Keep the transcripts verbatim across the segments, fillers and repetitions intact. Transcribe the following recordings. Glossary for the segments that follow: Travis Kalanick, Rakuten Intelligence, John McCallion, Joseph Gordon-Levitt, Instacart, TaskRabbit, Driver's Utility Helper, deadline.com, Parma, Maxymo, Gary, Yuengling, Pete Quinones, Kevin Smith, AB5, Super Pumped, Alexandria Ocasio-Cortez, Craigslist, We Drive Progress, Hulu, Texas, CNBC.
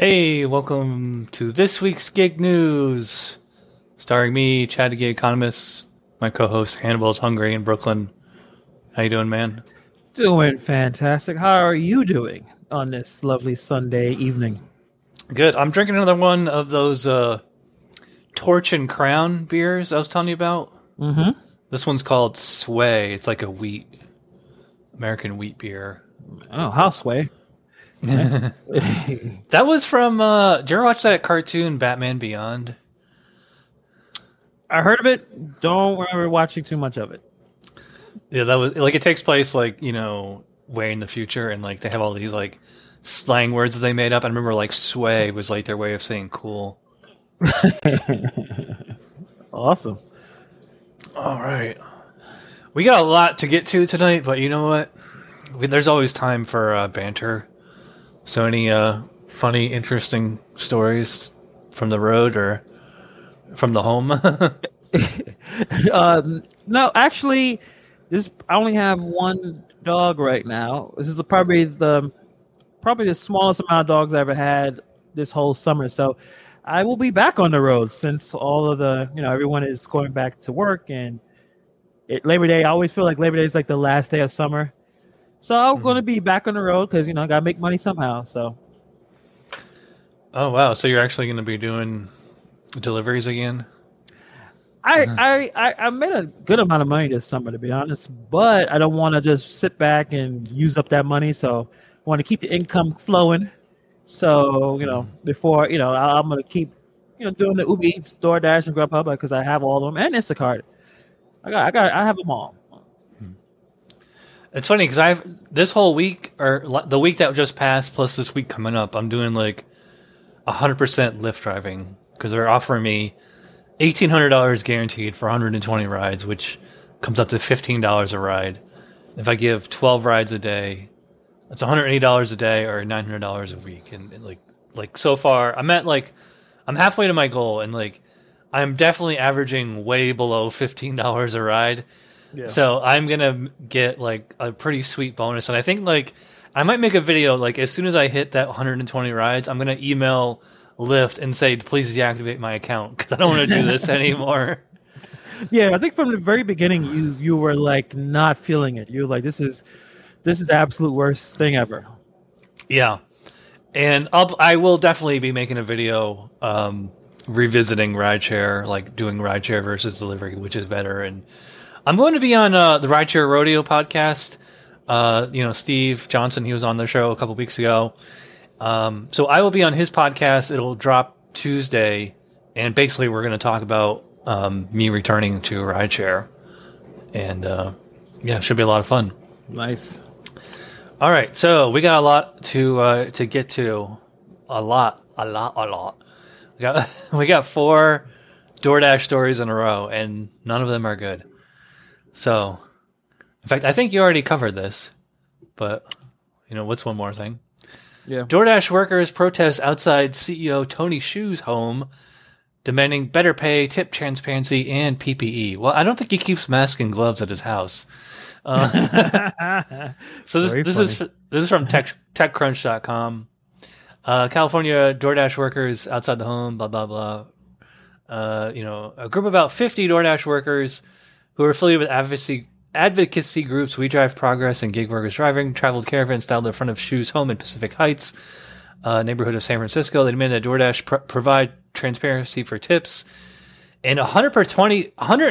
Hey, welcome to this week's Gig News, starring me, Chad Gay Economist, my co-host Hannibal's Hungry in Brooklyn. How you doing, man? Doing fantastic. How are you doing on this lovely Sunday evening? Good. I'm drinking another one of those uh, Torch and Crown beers I was telling you about. Mm-hmm. This one's called Sway. It's like a wheat, American wheat beer. Oh, how Sway? That was from uh did you ever watch that cartoon Batman Beyond? I heard of it, don't remember watching too much of it. Yeah, that was like, it takes place like, you know, way in the future, and like they have all these like slang words that they made up. I remember like sway was like their way of saying cool. Awesome. All right, we got a lot to get to tonight, but you know what, we, there's always time for uh, banter. So any uh, funny, interesting stories from the road or from the home? um, no, actually, this I only have one dog right now. This is the, probably the probably the smallest amount of dogs I ever had this whole summer. So I will be back on the road since all of the, you know, everyone is going back to work, and it, Labor Day. I always feel like Labor Day is like the last day of summer. So I'm mm-hmm. going to be back on the road because, you know, I got to make money somehow. So. Oh, wow. So you're actually going to be doing deliveries again? I, uh-huh. I, I, I made a good amount of money this summer, to be honest, but I don't want to just sit back and use up that money. So I want to keep the income flowing. So, you know, before, you know, I, I'm going to keep, you know, doing the Uber Eats, DoorDash, and Grubhub because I have all of them, and Instacart. I got, I got, I have them all. It's funny because I've this whole week or the week that just passed, plus this week coming up, I'm doing like one hundred percent Lyft driving because they're offering me eighteen hundred dollars guaranteed for one hundred twenty rides, which comes up to fifteen dollars a ride. If I give twelve rides a day, that's one hundred eighty dollars a day or nine hundred dollars a week. And, and like, like so far, I'm at like I'm halfway to my goal, and like I'm definitely averaging way below fifteen dollars a ride. Yeah. So I'm going to get like a pretty sweet bonus. And I think like I might make a video like as soon as I hit that one hundred twenty rides, I'm going to email Lyft and say, please deactivate my account because I don't want to do this anymore. Yeah, I think from the very beginning, you you were like not feeling it. You were like, this is this is the absolute worst thing ever. Yeah. And I'll, I will definitely be making a video um, revisiting rideshare, like doing rideshare versus delivery, which is better. And I'm going to be on uh, the Rideshare Rodeo podcast. Uh, you know, Steve Johnson, he was on the show a couple weeks ago. Um, so I will be on his podcast. It'll drop Tuesday. And basically, we're going to talk about um, me returning to Rideshare. And uh, yeah, it should be a lot of fun. Nice. All right. So we got a lot to uh, to get to. A lot, a lot, a lot. We got, we got four DoorDash stories in a row, and none of them are good. So, in fact, I think you already covered this, but, you know, what's one more thing? Yeah. DoorDash workers protest outside C E O Tony Xu's home, demanding better pay, tip transparency, and P P E. Well, I don't think he keeps masks and gloves at his house. Uh, so this this is, this is from tech, tech crunch dot com. Uh, California DoorDash workers outside the home, blah, blah, blah. Uh, you know, a group of about fifty DoorDash workers who are affiliated with advocacy, advocacy groups We Drive Progress and Gig Workers Driving traveled caravan styled in front of Xu's home in Pacific Heights, uh, neighborhood of San Francisco. They demanded that DoorDash pr- provide transparency for tips and one hundred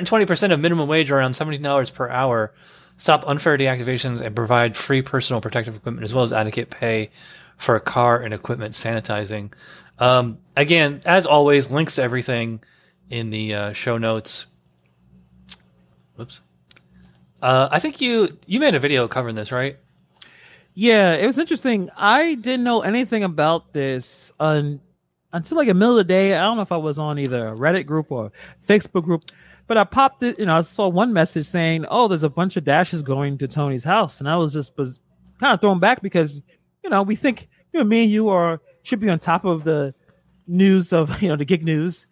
twenty percent of minimum wage, around seventeen dollars per hour, stop unfair deactivations, and provide free personal protective equipment as well as adequate pay for car and equipment sanitizing. Um, again, as always, links to everything in the uh, show notes. Whoops. Uh, I think you, you made a video covering this, right? Yeah, it was interesting. I didn't know anything about this un, until like the middle of the day. I don't know if I was on either a Reddit group or a Facebook group, but I popped it. You know, I saw one message saying, oh, there's a bunch of dashes going to Tony's house. And I was just was kind of thrown back because, you know, we think, you know, me and you are should be on top of the news of, you know, the gig news.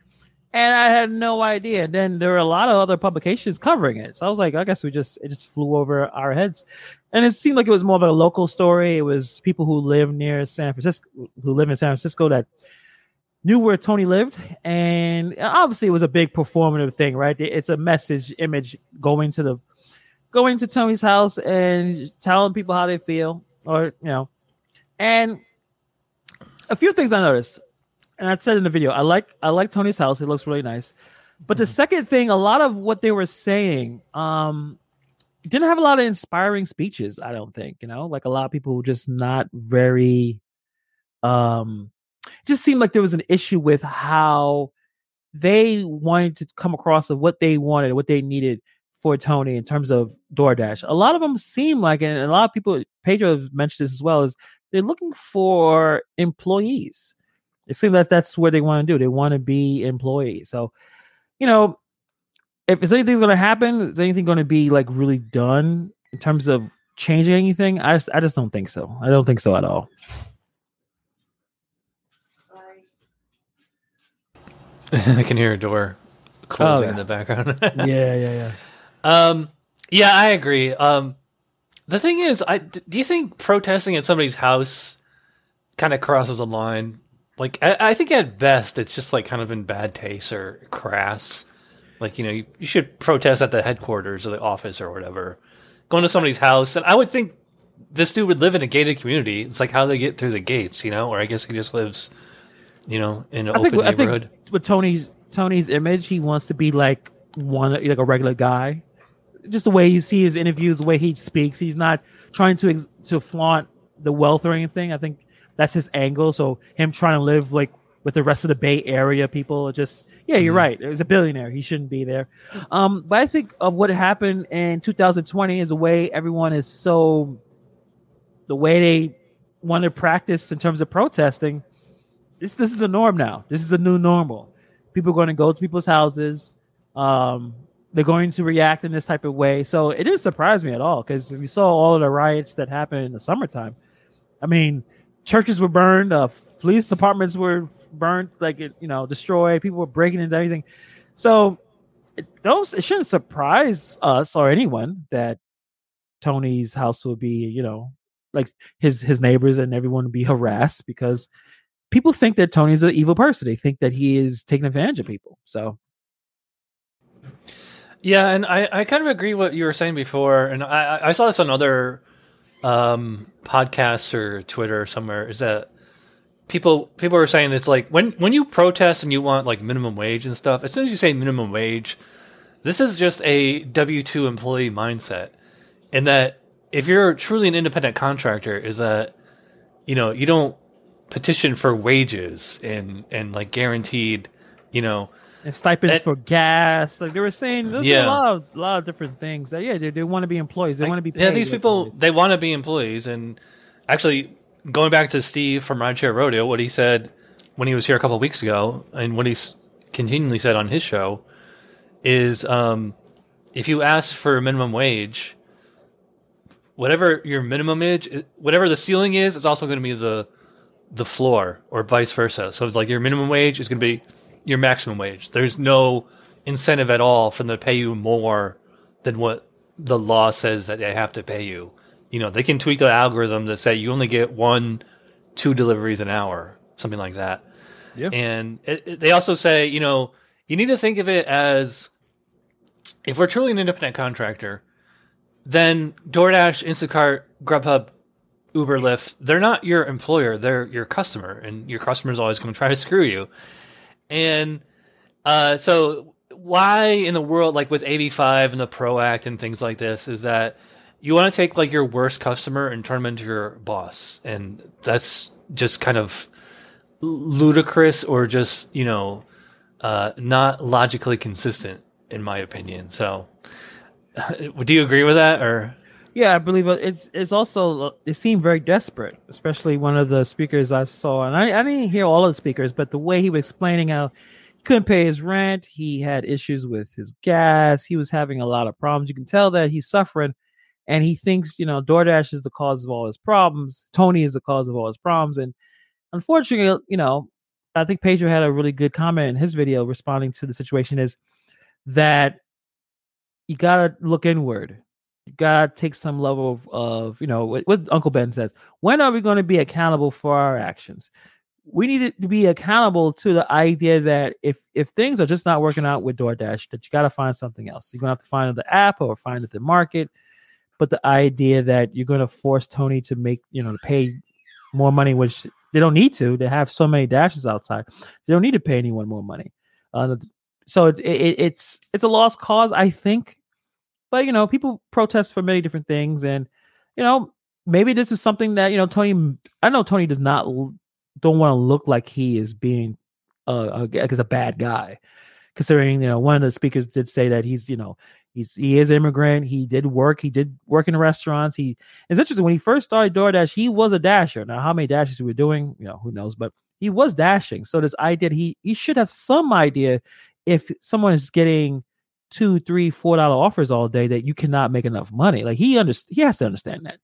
And I had no idea. Then there were a lot of other publications covering it. So I was like, I guess we just, it just flew over our heads. And it seemed like it was more of a local story. It was people who live near San Francisco, who live in San Francisco that knew where Tony lived. And obviously it was a big performative thing, right? It's a message image going to the, going to Tony's house and telling people how they feel, or, you know, and a few things I noticed. And I said in the video, I like I like Tony's house. It looks really nice. But the second thing, a lot of what they were saying um, didn't have a lot of inspiring speeches, I don't think. You know, like a lot of people were just not very, um, just seemed like there was an issue with how they wanted to come across of what they wanted, what they needed for Tony in terms of DoorDash. A lot of them seem like, and a lot of people, Pedro mentioned this as well, is they're looking for employees. It seems that's that's what they want to do. They want to be employees. So, you know, if is anything going to happen, is anything going to be like really done in terms of changing anything? I just I just don't think so. I don't think so at all. I can hear a door closing oh, yeah. in the background. yeah, yeah, yeah. Um, yeah, I agree. Um, the thing is, I do you think protesting at somebody's house kind of crosses a line? Like, I, I think at best, it's just, like, kind of in bad taste or crass. Like, you know, you, you should protest at the headquarters or the office or whatever. Going to somebody's house. And I would think this dude would live in a gated community. It's like how they get through the gates, you know? Or I guess he just lives, you know, in an I open think, neighborhood. I think with Tony's Tony's image, he wants to be, like, one like a regular guy. Just the way you see his interviews, the way he speaks. He's not trying to ex- to flaunt the wealth or anything, I think. That's his angle. So him trying to live like with the rest of the Bay Area people, just yeah, you're right. He's a billionaire. He shouldn't be there. Um, but I think of what happened in two thousand twenty is the way everyone is so the way they want to practice in terms of protesting. This this is the norm now. This is the new normal. People are going to go to people's houses. Um, they're going to react in this type of way. So it didn't surprise me at all because we saw all of the riots that happened in the summertime. I mean. Churches were burned. Uh, police departments were burned, like you know, destroyed. People were breaking into everything. So, it, those it shouldn't surprise us or anyone that Tony's house will be, you know, like his his neighbors and everyone will be harassed because people think that Tony's an evil person. They think that he is taking advantage of people. So, yeah, and I, I kind of agree what you were saying before, and I I saw this on other. Um, podcasts or Twitter or somewhere is that people people are saying it's like when when you protest and you want like minimum wage and stuff, as soon as you say minimum wage, this is just a W two employee mindset. And that if you're truly an independent contractor, is that you know you don't petition for wages and and like guaranteed you know and stipends that, for gas, like they were saying, there's yeah. a lot of, a lot of different things. That, yeah, they, they want to be employees. They like, want to be paid. Yeah, these people, employees. They want to be employees. And actually, going back to Steve from Rideshare Rodeo, what he said when he was here a couple of weeks ago, and what he's continually said on his show, is um, if you ask for a minimum wage, whatever your minimum wage, whatever the ceiling is, it's also going to be the the floor, or vice versa. So it's like your minimum wage is going to be your maximum wage. There's no incentive at all for them to pay you more than what the law says that they have to pay you. You know, they can tweak the algorithm to say you only get one, two deliveries an hour, something like that. Yeah. And it, it, they also say, you know, you need to think of it as if we're truly an independent contractor, then DoorDash, Instacart, Grubhub, Uber, Lyft, they're not your employer. They're your customer, and your customer's always going to try to screw you. And uh, so why in the world, like with A B five and the PRO Act and things like this, is that you want to take like your worst customer and turn them into your boss. And that's just kind of ludicrous or just, you know, uh, not logically consistent, in my opinion. So do you agree with that? Or yeah, I believe it's it's also it seemed very desperate, especially one of the speakers I saw. And I, I didn't hear all of the speakers, but the way he was explaining how he couldn't pay his rent, he had issues with his gas, he was having a lot of problems. You can tell that he's suffering, and he thinks, you know, DoorDash is the cause of all his problems. Tony is the cause of all his problems. And unfortunately, you know, I think Pedro had a really good comment in his video responding to the situation, is that you got to look inward. You got to take some level of, of you know, what, what Uncle Ben says. When are we going to be accountable for our actions? We need to be accountable to the idea that if if things are just not working out with DoorDash, that you got to find something else. You're going to have to find the app or find the market. But the idea that you're going to force Tony to make, you know, to pay more money, which they don't need to. They have so many dashes outside. They don't need to pay anyone more money. Uh, so it, it, it's it's a lost cause, I think. But, you know, people protest for many different things. And, you know, maybe this is something that, you know, Tony, I know Tony does not, don't want to look like he is being uh, a, a bad guy. Considering, you know, one of the speakers did say that he's, you know, he's he is an immigrant. He did work. He did work in restaurants. He It's interesting. When he first started DoorDash, he was a dasher. Now, how many dashes he was doing, you know, who knows? But he was dashing. So this idea, he he should have some idea if someone is getting two, three, four dollar offers all day that you cannot make enough money. Like he under, he has to understand that.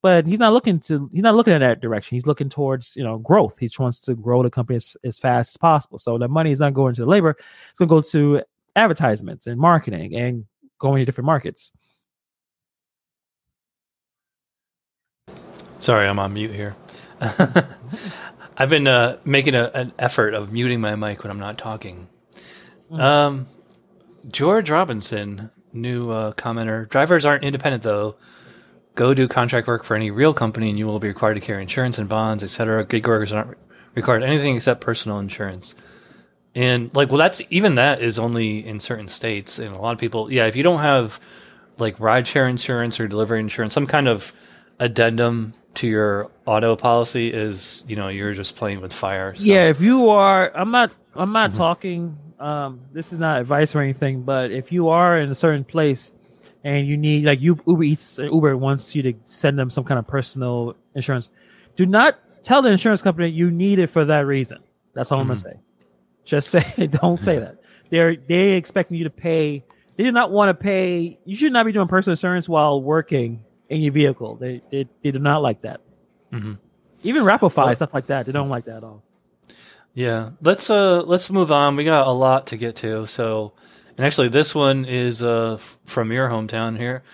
But he's not looking to he's not looking in that direction. He's looking towards, you know, growth. He wants to grow the company as, as fast as possible. So the money is not going to labor. It's going to go to advertisements and marketing and going to different markets. Sorry, I'm on mute here. I've been uh, making a, an effort of muting my mic when I'm not talking. Mm-hmm. Um, George Robinson, new uh, commenter. Drivers aren't independent, though. Go do contract work for any real company and you will be required to carry insurance and bonds, et cetera. Gig workers aren't required anything except personal insurance. And like, well, that's even that is only in certain states. And a lot of people, yeah, if you don't have like rideshare insurance or delivery insurance, some kind of addendum to your auto policy is, you know, you're just playing with fire. So. Yeah. If you are, I'm not, I'm not mm-hmm. talking. Um, this is not advice or anything, but if you are in a certain place, and you need, like, you, Uber Eats, Uber wants you to send them some kind of personal insurance. Do not tell the insurance company you need it for that reason. That's all mm-hmm. I'm going to say. Just say, don't say that. They're they expecting you to pay. They do not want to pay. You should not be doing personal insurance while working in your vehicle. They they, they do not like that. Mm-hmm. Even Rapify, well, stuff like that, they don't like that at all. Yeah. Let's uh let's move on. We got a lot to get to, so... And actually, this one is uh, from your hometown here.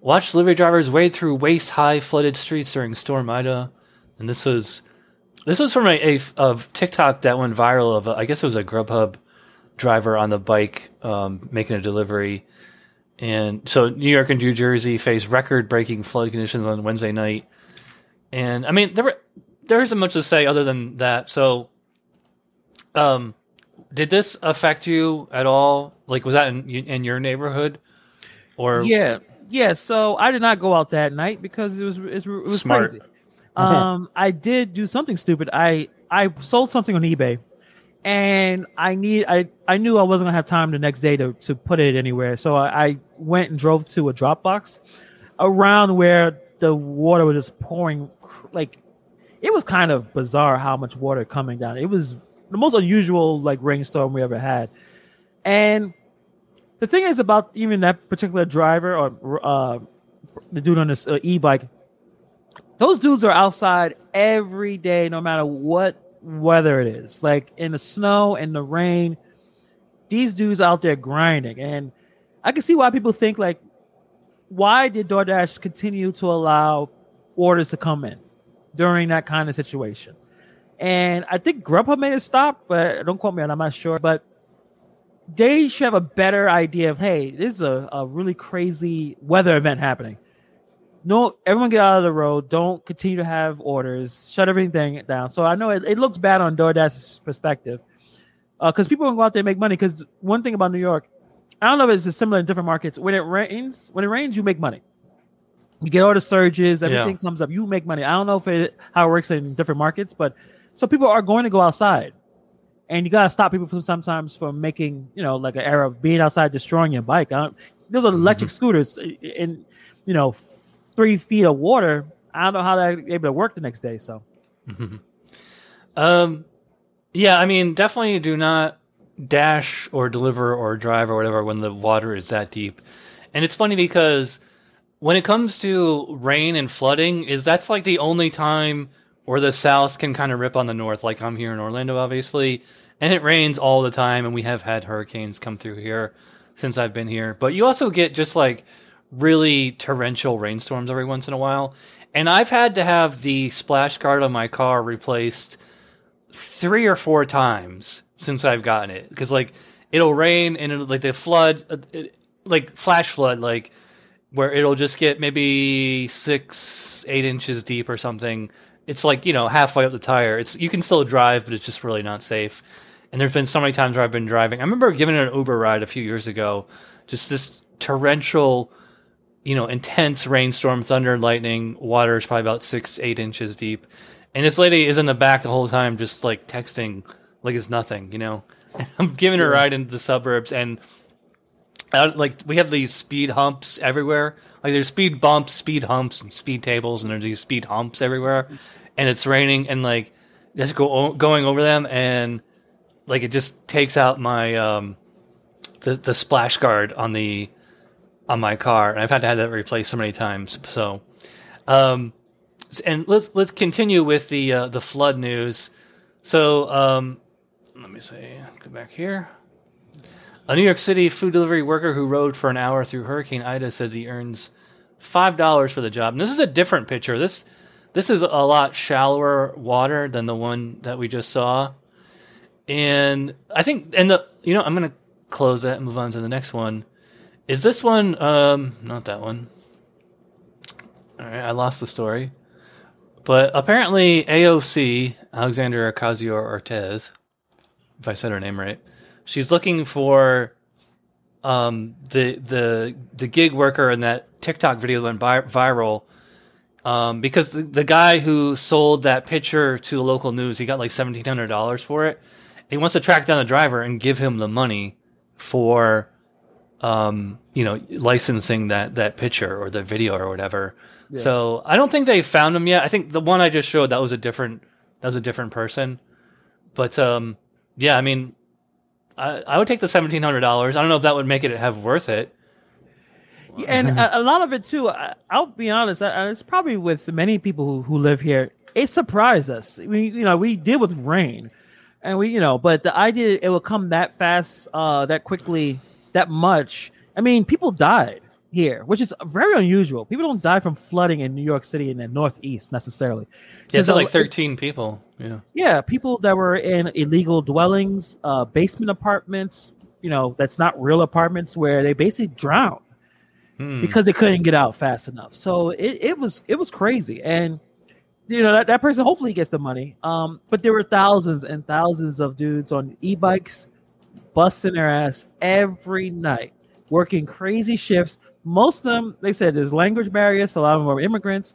Watch delivery drivers wade through waist-high flooded streets during Storm Ida. And this was this was from a, a of TikTok that went viral. Of I guess it was a Grubhub driver on the bike um, making a delivery. And so New York and New Jersey faced record-breaking flood conditions on Wednesday night. And, I mean, there were, there isn't much to say other than that. So, um... did this affect you at all? Like, was that in, in your neighborhood? Or yeah, yeah. So I did not go out that night because it was it was smart. Crazy. Um, I did do something stupid. I, I sold something on eBay, and I need I, I knew I wasn't gonna have time the next day to, to put it anywhere. So I, I went and drove to a drop box around where the water was just pouring. Like, it was kind of bizarre how much water coming down. It was the most unusual like rainstorm we ever had. And the thing is about even that particular driver or uh, the dude on this uh, e-bike, those dudes are outside every day, no matter what weather it is, like in the snow and the rain, these dudes out there grinding. And I can see why people think, like, why did DoorDash continue to allow orders to come in during that kind of situation? And I think Grubhub made it stop, but don't quote me on, I'm not sure. But they should have a better idea of, hey, this is a, a really crazy weather event happening. No, everyone get out of the road. Don't continue to have orders. Shut everything down. So I know it, it looks bad on DoorDash's perspective because uh, people don't go out there and make money. Because one thing about New York, I don't know if it's similar in different markets. When it rains, when it rains, you make money. You get all the surges. Everything yeah. comes up. You make money. I don't know if it, how it works in different markets, but so people are going to go outside, and you gotta stop people from sometimes from making, you know, like an era of being outside destroying your bike. I don't, those are electric scooters in, you know, three feet of water. I don't know how they're able to work the next day. So, mm-hmm. um, yeah, I mean, definitely do not dash or deliver or drive or whatever when the water is that deep. And it's funny because when it comes to rain and flooding, is that's like the only time or the South can kind of rip on the North. Like I'm here in Orlando, obviously, and it rains all the time. And we have had hurricanes come through here since I've been here. But you also get just like really torrential rainstorms every once in a while. And I've had to have the splash guard on my car replaced three or four times since I've gotten it. Because, like, it'll rain and it'll, like, they flood, it, like, flash flood, like, where it'll just get maybe six, eight inches deep or something. It's, like, you know, halfway up the tire. It's you can still drive, but it's just really not safe. And there's been so many times where I've been driving. I remember giving it an Uber ride a few years ago. Just this torrential, you know, intense rainstorm, thunder, lightning, water is probably about six, eight inches deep. And this lady is in the back the whole time just, like, texting like it's nothing, you know. And I'm giving her a ride into the suburbs, and, out, like, we have these speed humps everywhere. Like, there's speed bumps, speed humps, and speed tables, and there's these speed humps everywhere. And it's raining, and, like, just go, going over them, and, like, it just takes out my um, the, the splash guard on the... on my car, and I've had to have that replaced so many times. So, um, and let's let's continue with the uh, the flood news. So, um, let me see. Go back here. A New York City food delivery worker who rode for an hour through Hurricane Ida says he earns five dollars for the job. And this is a different picture. This this is a lot shallower water than the one that we just saw. And I think, and the you know, I'm gonna close that and move on to the next one. Is this one, um, not that one. All right, I lost the story. But apparently A O C, Alexandria Ocasio-Cortez, if I said her name right, she's looking for um, the the the gig worker in that TikTok video that went bi- viral um, because the, the guy who sold that picture to the local news, he got like seventeen hundred dollars for it. He wants to track down the driver and give him the money for... Um, you know, licensing that, that picture or the video or whatever. Yeah. So I don't think they found him yet. I think the one I just showed, that was a different, that was a different person. But, um, yeah, I mean, I, I would take the seventeen hundred dollars. I don't know if that would make it have worth it. Yeah, and a, a lot of it too, I, I'll be honest, I, it's probably with many people who, who live here. It surprised us. We, you know, we deal with rain and we, you know, but the idea it will come that fast, uh, that quickly, that much. I mean, people died here, which is very unusual. People don't die from flooding in New York City in the Northeast necessarily. Yeah, it's so, like thirteen it, people. Yeah, yeah, people that were in illegal dwellings, uh, basement apartments. You know, that's not real apartments where they basically drowned hmm. because they couldn't get out fast enough. So it, it was it was crazy, and you know that, that person hopefully gets the money. Um, but there were thousands and thousands of dudes on e-bikes, busting their ass every night, working crazy shifts. Most of them, they said, there's language barriers. So a lot of them are immigrants,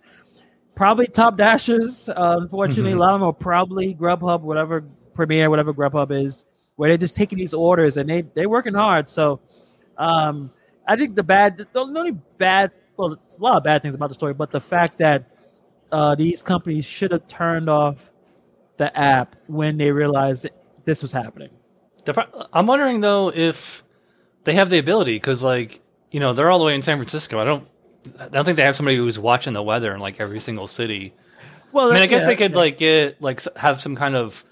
probably top dashers. Uh, unfortunately, mm-hmm. a lot of them are probably Grubhub, whatever Premier, whatever Grubhub is, where they're just taking these orders and they they're working hard. So, um, I think the bad, the only bad, well, a lot of bad things about the story, but the fact that uh, these companies should have turned off the app when they realized this was happening. I'm wondering, though, if they have the ability because, like, you know, they're all the way in San Francisco. I don't I don't think they have somebody who's watching the weather in, like, every single city. Well, I mean, I guess yeah, they could, yeah. like, get, like, have some kind of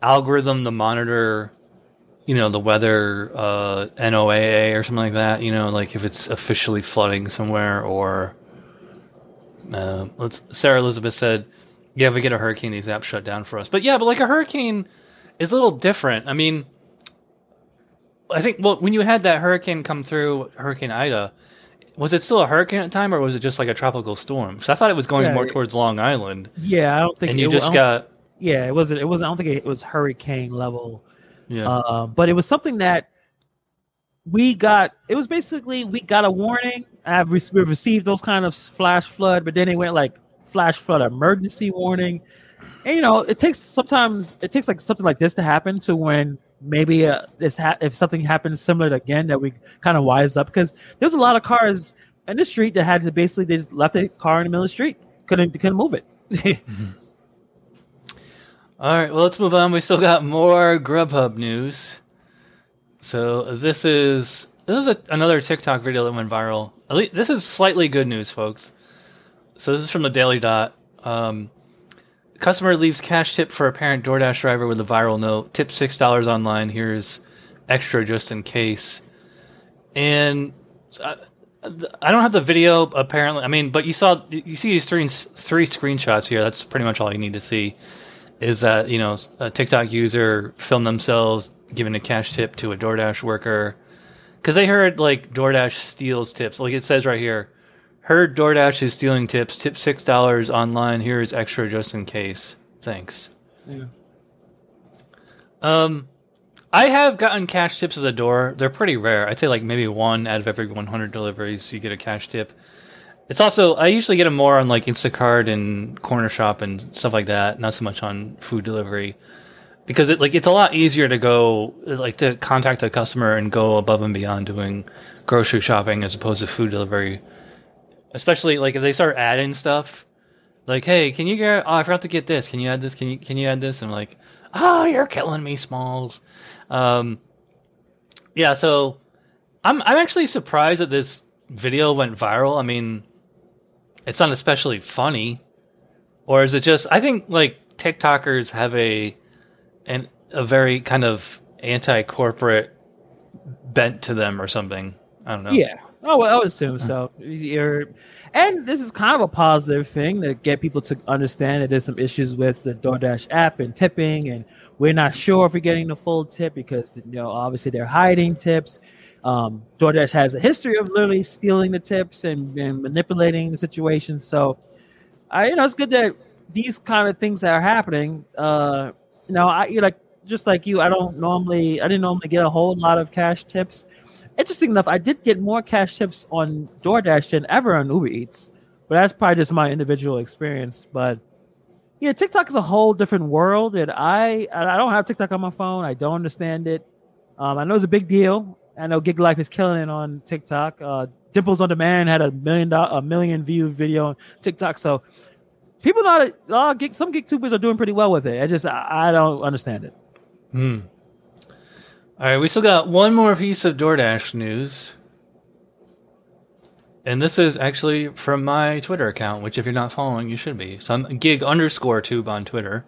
algorithm to monitor, you know, the weather, uh, N O A A or something like that, you know, like if it's officially flooding somewhere or uh, let's. Sarah Elizabeth said, yeah, if we get a hurricane, these apps shut down for us. But, yeah, but, like, a hurricane is a little different. I mean... I think well, when you had that hurricane come through, Hurricane Ida, was it still a hurricane at the time, or was it just like a tropical storm? So I thought it was going yeah, more it, towards Long Island. Yeah, I don't think. And it, you just got. Yeah, it wasn't. It wasn't. I don't think it, it was hurricane level. Yeah, uh, but it was something that we got. It was basically we got a warning. I've re- we received those kind of flash flood, but then it went like flash flood emergency warning. And you know, it takes sometimes it takes like something like this to happen to when. Maybe uh, this ha- if something happens similar again that we kind of wise up because there's a lot of cars in the street that had to basically they just left their car in the middle of the street couldn't couldn't move it. mm-hmm. All right, well let's move on. We still got more Grubhub news. So this is this is a, another TikTok video that went viral. At least this is slightly good news, folks. So this is from the Daily Dot. Um, Customer leaves cash tip for apparent DoorDash driver with a viral note. Tip six dollars online. Here's extra just in case. And I, I don't have the video, apparently. I mean, but you saw you see these three, three screenshots here. That's pretty much all you need to see is that, you know, a TikTok user filmed themselves giving a cash tip to a DoorDash worker. Because they heard, like, DoorDash steals tips. Like it says right here. Heard DoorDash is stealing tips. Tip six dollars online. Here is extra just in case. Thanks. Yeah. Um, I have gotten cash tips at the door. They're pretty rare. I'd say like maybe one out of every one hundred deliveries you get a cash tip. It's also, I usually get them more on like Instacart and Corner Shop and stuff like that. Not so much on food delivery. Because it like it's a lot easier to go like to contact a customer and go above and beyond doing grocery shopping as opposed to food delivery. Especially like if they start adding stuff, like, hey, can you get? Oh, I forgot to get this. Can you add this? Can you can you add this? And I'm like, oh, you're killing me, Smalls. Um, yeah, so I'm I'm actually surprised that this video went viral. I mean, it's not especially funny, or is it just? I think like TikTokers have a an a very kind of anti-corporate bent to them or something. I don't know. Yeah. Oh, well, I would assume so. You're, and this is kind of a positive thing to get people to understand that there's some issues with the DoorDash app and tipping, and we're not sure if we're getting the full tip because, you know, obviously they're hiding tips. Um, DoorDash has a history of literally stealing the tips and, and manipulating the situation. So, I, you know, it's good that these kind of things are happening. Uh, you know, I you're like just like you, I don't normally, I didn't normally get a whole lot of cash tips. Interesting enough, I did get more cash tips on DoorDash than ever on Uber Eats, but that's probably just my individual experience. But yeah, TikTok is a whole different world, and I I don't have TikTok on my phone. I don't understand it. Um, I know it's a big deal. I know Gig Life is killing it on TikTok. Uh, Dimples on Demand had a million dollar, a million view video on TikTok. So people know that uh, gig, some GigTubers are doing pretty well with it. I just I, I don't understand it. Hmm. All right, we still got one more piece of DoorDash news. And this is actually from my Twitter account, which if you're not following, you should be. So I'm gig underscore tube on Twitter.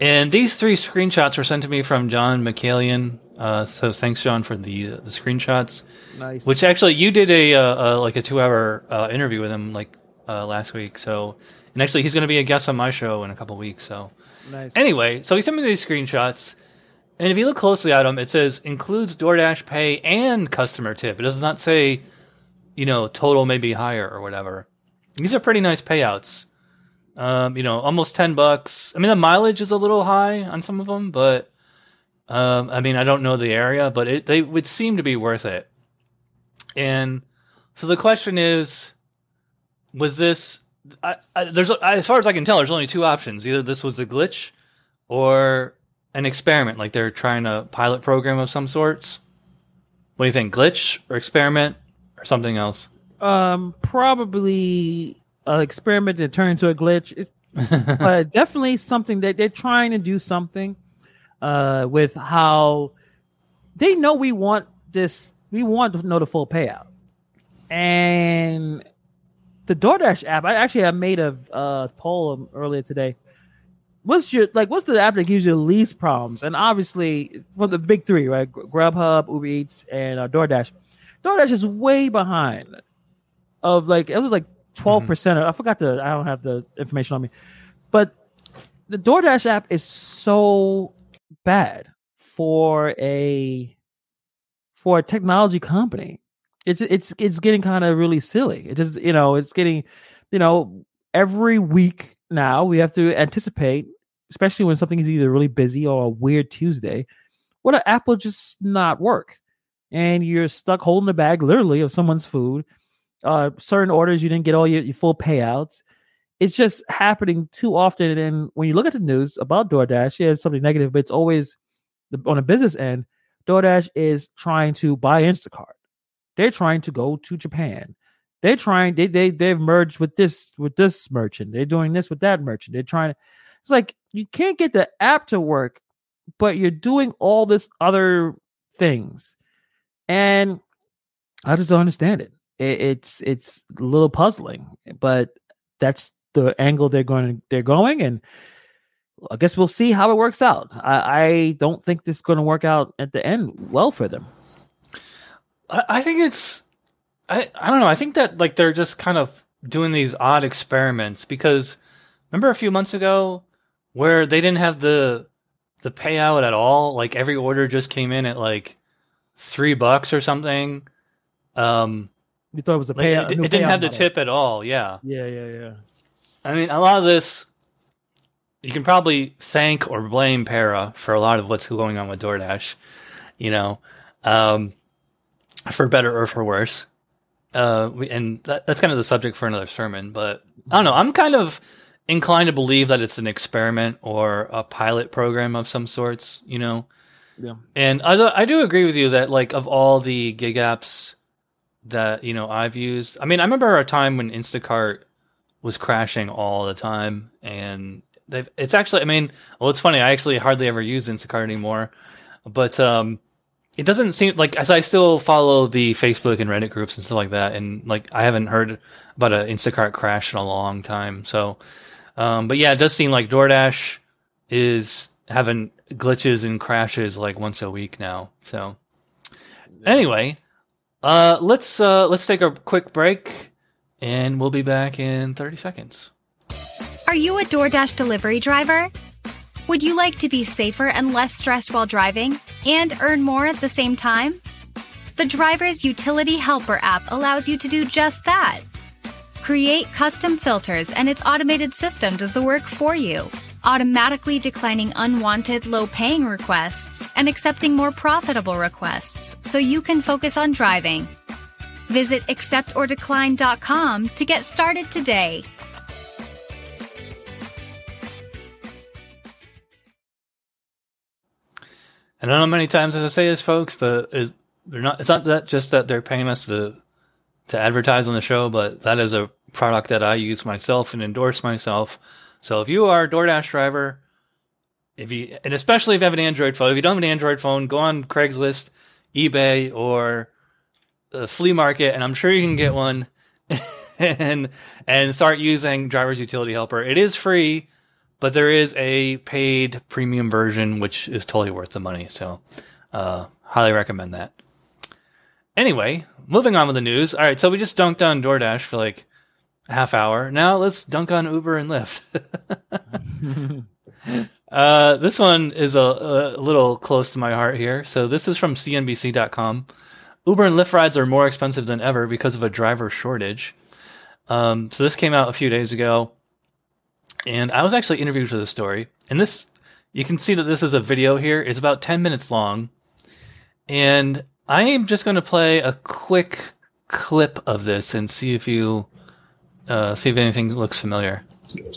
And these three screenshots were sent to me from John McCallion. Uh, so thanks, John, for the the screenshots. Nice. Which actually, you did a, uh, a like a two-hour uh, interview with him like uh, last week. So, and actually, he's going to be a guest on my show in a couple weeks. So, nice. Anyway, so he sent me these screenshots. And if you look closely at them, it says includes DoorDash pay and customer tip. It does not say, you know, total may be higher or whatever. These are pretty nice payouts. Um, you know, almost ten bucks. I mean, the mileage is a little high on some of them, but um, I mean, I don't know the area, but it, they would seem to be worth it. And so the question is, was this? I, I, there's as far as I can tell, there's only two options. Either this was a glitch, or an experiment, like they're trying a pilot program of some sorts. What do you think? Glitch or experiment or something else? Um, probably an experiment that turned into a glitch. It, uh, definitely something that they're trying to do something uh, with how they know we want this. We want to know the full payout. And the DoorDash app, I actually I made a uh, poll earlier today. What's your like? What's the app that gives you the least problems? And obviously, well, the big three, right? Grubhub, Uber Eats, and uh, DoorDash. DoorDash is way behind. Of like, it was like twelve percent. I forgot the. I don't have the information on me. But the DoorDash app is so bad for a for a technology company. It's it's it's getting kind of really silly. It just you know it's getting you know every week now we have to anticipate. Especially when something is either really busy or a weird Tuesday, what an app will just not work. And you're stuck holding the bag, literally, of someone's food. Uh, certain orders, you didn't get all your, your full payouts. It's just happening too often. And when you look at the news about DoorDash, yeah, it's something negative, but it's always on a business end. DoorDash is trying to buy Instacart. They're trying to go to Japan. They're trying, they, they, they've merged with this, with this merchant. They're doing this with that merchant. They're trying to, it's like, you can't get the app to work, but you're doing all this other things. And I just don't understand it. it it's it's a little puzzling, but that's the angle they're going they're going and I guess we'll see how it works out. I, I don't think this is going to work out at the end well for them. I, I think it's, I, I don't know. I think that like they're just kind of doing these odd experiments because remember a few months ago where they didn't have the the payout at all. Like every order just came in at like three bucks or something. Um, you thought it was a payout? Like, it, it didn't payout have the tip at all. Yeah. Yeah. Yeah. Yeah. I mean, a lot of this, you can probably thank or blame Para for a lot of what's going on with DoorDash, you know, um, for better or for worse. Uh, we, and that, that's kind of the subject for another sermon, but I don't know. I'm kind of inclined to believe that it's an experiment or a pilot program of some sorts, you know? Yeah. And I, I do agree with you that like of all the gig apps that, you know, I've used, I mean, I remember a time when Instacart was crashing all the time and they've, it's actually, I mean, well, it's funny. I actually hardly ever use Instacart anymore, but, um, it doesn't seem like as I still follow the Facebook and Reddit groups and stuff like that. And like, I haven't heard about an Instacart crash in a long time. So, um, but yeah, it does seem like DoorDash is having glitches and crashes like once a week now. So anyway, uh, let's, uh, let's take a quick break and we'll be back in thirty seconds. Are you a DoorDash delivery driver? Would you like to be safer and less stressed while driving and earn more at the same time? The Driver's Utility Helper app allows you to do just that. Create custom filters and its automated system does the work for you, automatically declining unwanted low-paying requests and accepting more profitable requests so you can focus on driving. Visit accept or decline dot com to get started today. I don't know how many times I say this, folks, but is they're not. It's not that just that they're paying us to to advertise on the show, but that is a product that I use myself and endorse myself. So if you are a DoorDash driver, if you and especially if you have an Android phone, if you don't have an Android phone, go on Craigslist, eBay, or the flea market, and I'm sure you can get one and and start using Driver's Utility Helper. It is free. But there is a paid premium version, which is totally worth the money. So uh, highly recommend that. Anyway, moving on with the news. All right, so we just dunked on DoorDash for like a half hour. Now let's dunk on Uber and Lyft. uh, this one is a, a little close to my heart here. So this is from C N B C dot com. Uber and Lyft rides are more expensive than ever because of a driver shortage. Um, so this came out a few days ago. And I was actually interviewed for this story. And this, you can see that this is a video here. It's about ten minutes long. And I am just going to play a quick clip of this and see if you, uh, see if anything looks familiar.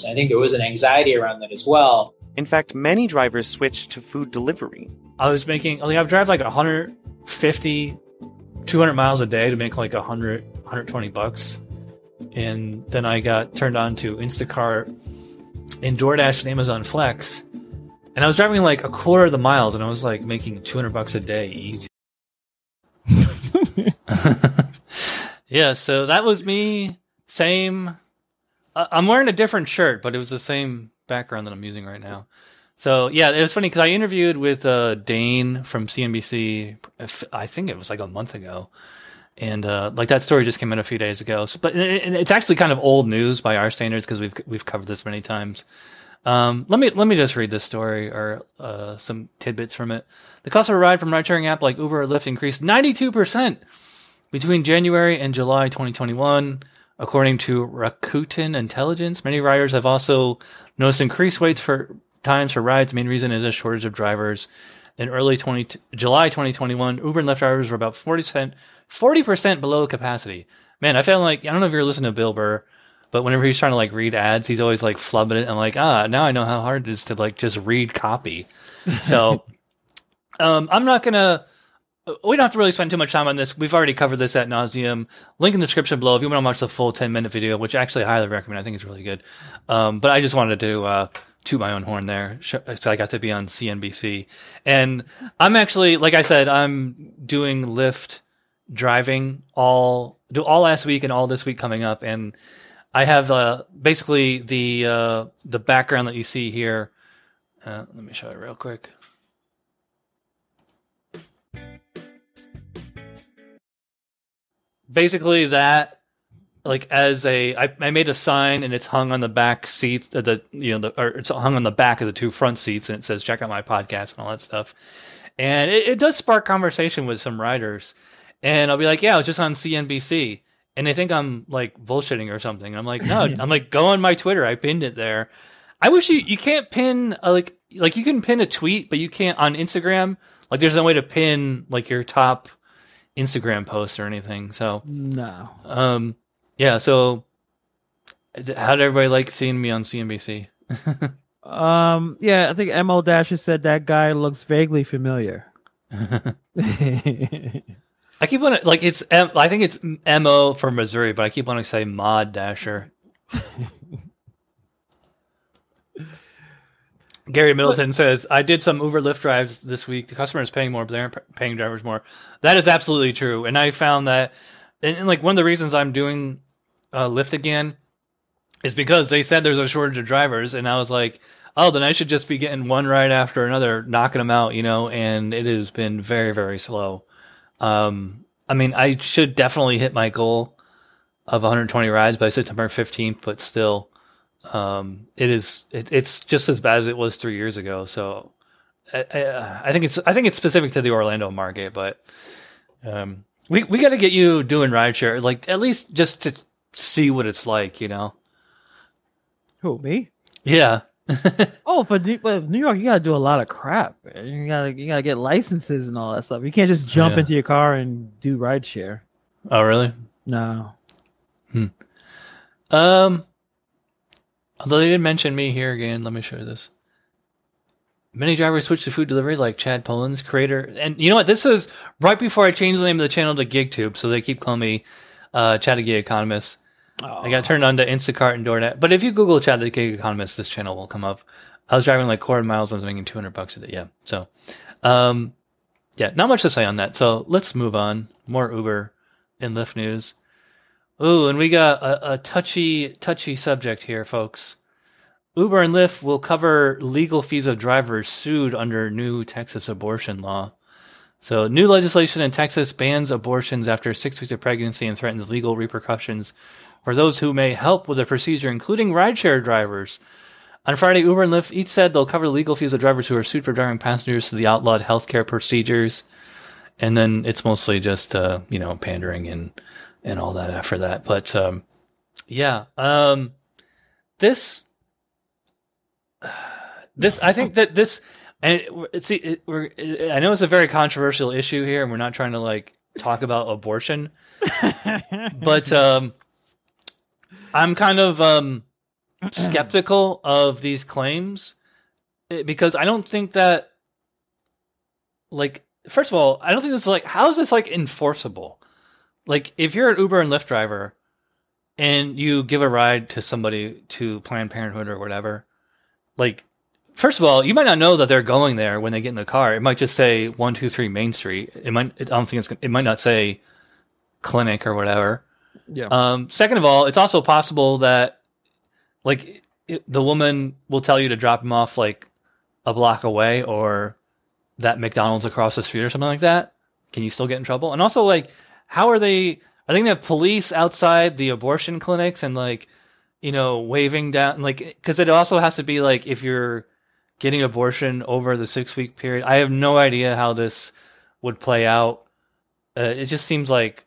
I think there was an anxiety around that as well. In fact, many drivers switched to food delivery. I was making, like, I've driven like one fifty, two hundred miles a day to make like one hundred, one twenty bucks. And then I got turned on to Instacart and DoorDash and Amazon Flex, and I was driving like a quarter of the miles, and I was like making two hundred bucks a day easy. Yeah, so that was me. Same. Uh, I'm wearing a different shirt, but it was the same background that I'm using right now. So yeah, it was funny because I interviewed with uh, Dane from C N B C. I think it was like a month ago, and uh, like that story just came out a few days ago. So, but and it's actually kind of old news by our standards because we've we've covered this many times. Um, let me let me just read this story or uh, some tidbits from it. The cost of a ride from ride-sharing app like Uber or Lyft increased ninety-two percent between January and July twenty twenty-one, according to Rakuten Intelligence. Many riders have also noticed increased waits for times for rides. The main reason is a shortage of drivers. In early twenty, July twenty twenty-one, Uber and Lyft drivers were about forty percent below capacity. Man, I feel like, I don't know if you're listening to Bill Burr, but whenever he's trying to like read ads, he's always like flubbing it. And like, ah, now I know how hard it is to like just read copy. So um, I'm not going to, we don't have to really spend too much time on this. We've already covered this ad nauseum. Link in the description below if you want to watch the full ten minute video, which I actually highly recommend. I think it's really good. Um, but I just wanted to, uh, to my own horn there. So I got to be on C N B C. And I'm actually, like I said, I'm doing Lyft driving all do all last week and all this week coming up. And I have uh, basically the uh, the background that you see here Uh, let me show you real quick. Basically that, like as a, I, I made a sign and it's hung on the back seats, uh, the you know, the, or it's hung on the back of the two front seats, and it says check out my podcast and all that stuff. And it, it does spark conversation with some riders. And I'll be like, yeah, I was just on C N B C. And they think I'm like bullshitting or something. I'm like, no, I'm like, go on my Twitter. I pinned it there. I wish you, you can't pin a, like, like you can pin a tweet, but you can't on Instagram. Like there's no way to pin like your top Instagram posts or anything. So no. Um, yeah. So how did everybody like seeing me on C N B C? um, yeah, I think M O Dash said that guy looks vaguely familiar. I keep on like it's M, I think it's M O for Missouri, but I keep on to say Mod Dasher. Gary Middleton what? says, I did some Uber Lyft drives this week. The customer is paying more, but they aren't paying drivers more. That is absolutely true. And I found that, and, and like one of the reasons I'm doing uh, Lyft again is because they said there's a shortage of drivers. And I was like, oh, then I should just be getting one ride after another, knocking them out, you know, and it has been very, very slow. Um, I mean, I should definitely hit my goal of one hundred twenty rides by September fifteenth, but still, um, it is, it, it's just as bad as it was three years ago. So I, I, I think it's, I think it's specific to the Orlando market, but, um, we, we got to get you doing rideshare, like at least just to see what it's like, you know? Who, me? Yeah. oh, for New, for New York, you gotta do a lot of crap. You gotta you gotta get licenses and all that stuff. You can't just jump yeah. into your car and do rideshare. Oh, really? No. Hmm. Um. Although they did mention me here again, let me show you this. Many drivers switch to food delivery, like Chad Poland's creator. And you know what? This is right before I changed the name of the channel to GigTube, so they keep calling me uh, Chad Gay Economist. Oh. I got turned on to Instacart and DoorDash. But if you Google Chad Gay Economist, this channel will come up. I was driving like quarter miles. I was making two hundred bucks a day. Yeah. So, um, yeah, not much to say on that. So let's move on. More Uber and Lyft news. Ooh, and we got a, a touchy, touchy subject here, folks. Uber and Lyft will cover legal fees of drivers sued under new Texas abortion law. So new legislation in Texas bans abortions after six weeks of pregnancy and threatens legal repercussions for those who may help with the procedure, including rideshare drivers. On Friday, Uber and Lyft each said they'll cover the legal fees of drivers who are sued for driving passengers to the outlawed healthcare procedures. And then it's mostly just, uh, you know, pandering and, and all that after that. But, um, yeah, um, this, this, I think that this, and see, it, we're, it, I know it's a very controversial issue here and we're not trying to like talk about abortion, but, um, I'm kind of um, skeptical of these claims because I don't think that, like, first of all, I don't think it's like, how is this like enforceable? Like, if you're an Uber and Lyft driver and you give a ride to somebody to Planned Parenthood or whatever, like, first of all, you might not know that they're going there when they get in the car. It might just say one, two, three Main Street. It might, I don't think it's, it might not say clinic or whatever. Yeah. Um, second of all, it's also possible that, like, it, the woman will tell you to drop him off like a block away, or that McDonald's across the street, or something like that. Can you still get in trouble? And also, like, how are they? I think they have police outside the abortion clinics and like, you know, waving down, like, because it also has to be like if you're getting abortion over the six week period. I have no idea how this would play out. Uh, it just seems like.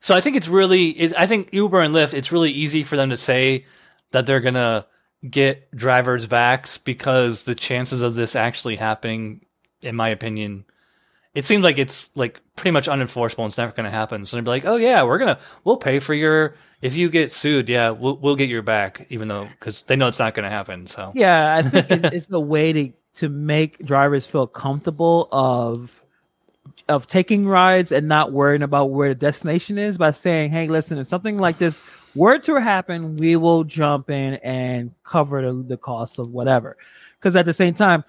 So I think it's really, it, I think Uber and Lyft, it's really easy for them to say that they're going to get drivers' backs because the chances of this actually happening, in my opinion, it seems like it's like pretty much unenforceable and it's never going to happen. So they'd be like, oh yeah, we're going to, we'll pay for your, if you get sued, yeah, we'll, we'll get your back, even though, because they know it's not going to happen. So yeah, I think it's, it's the way to, to make drivers feel comfortable of, of taking rides and not worrying about where the destination is by saying, hey, listen, if something like this were to happen, we will jump in and cover the, the cost of whatever. Because at the same time,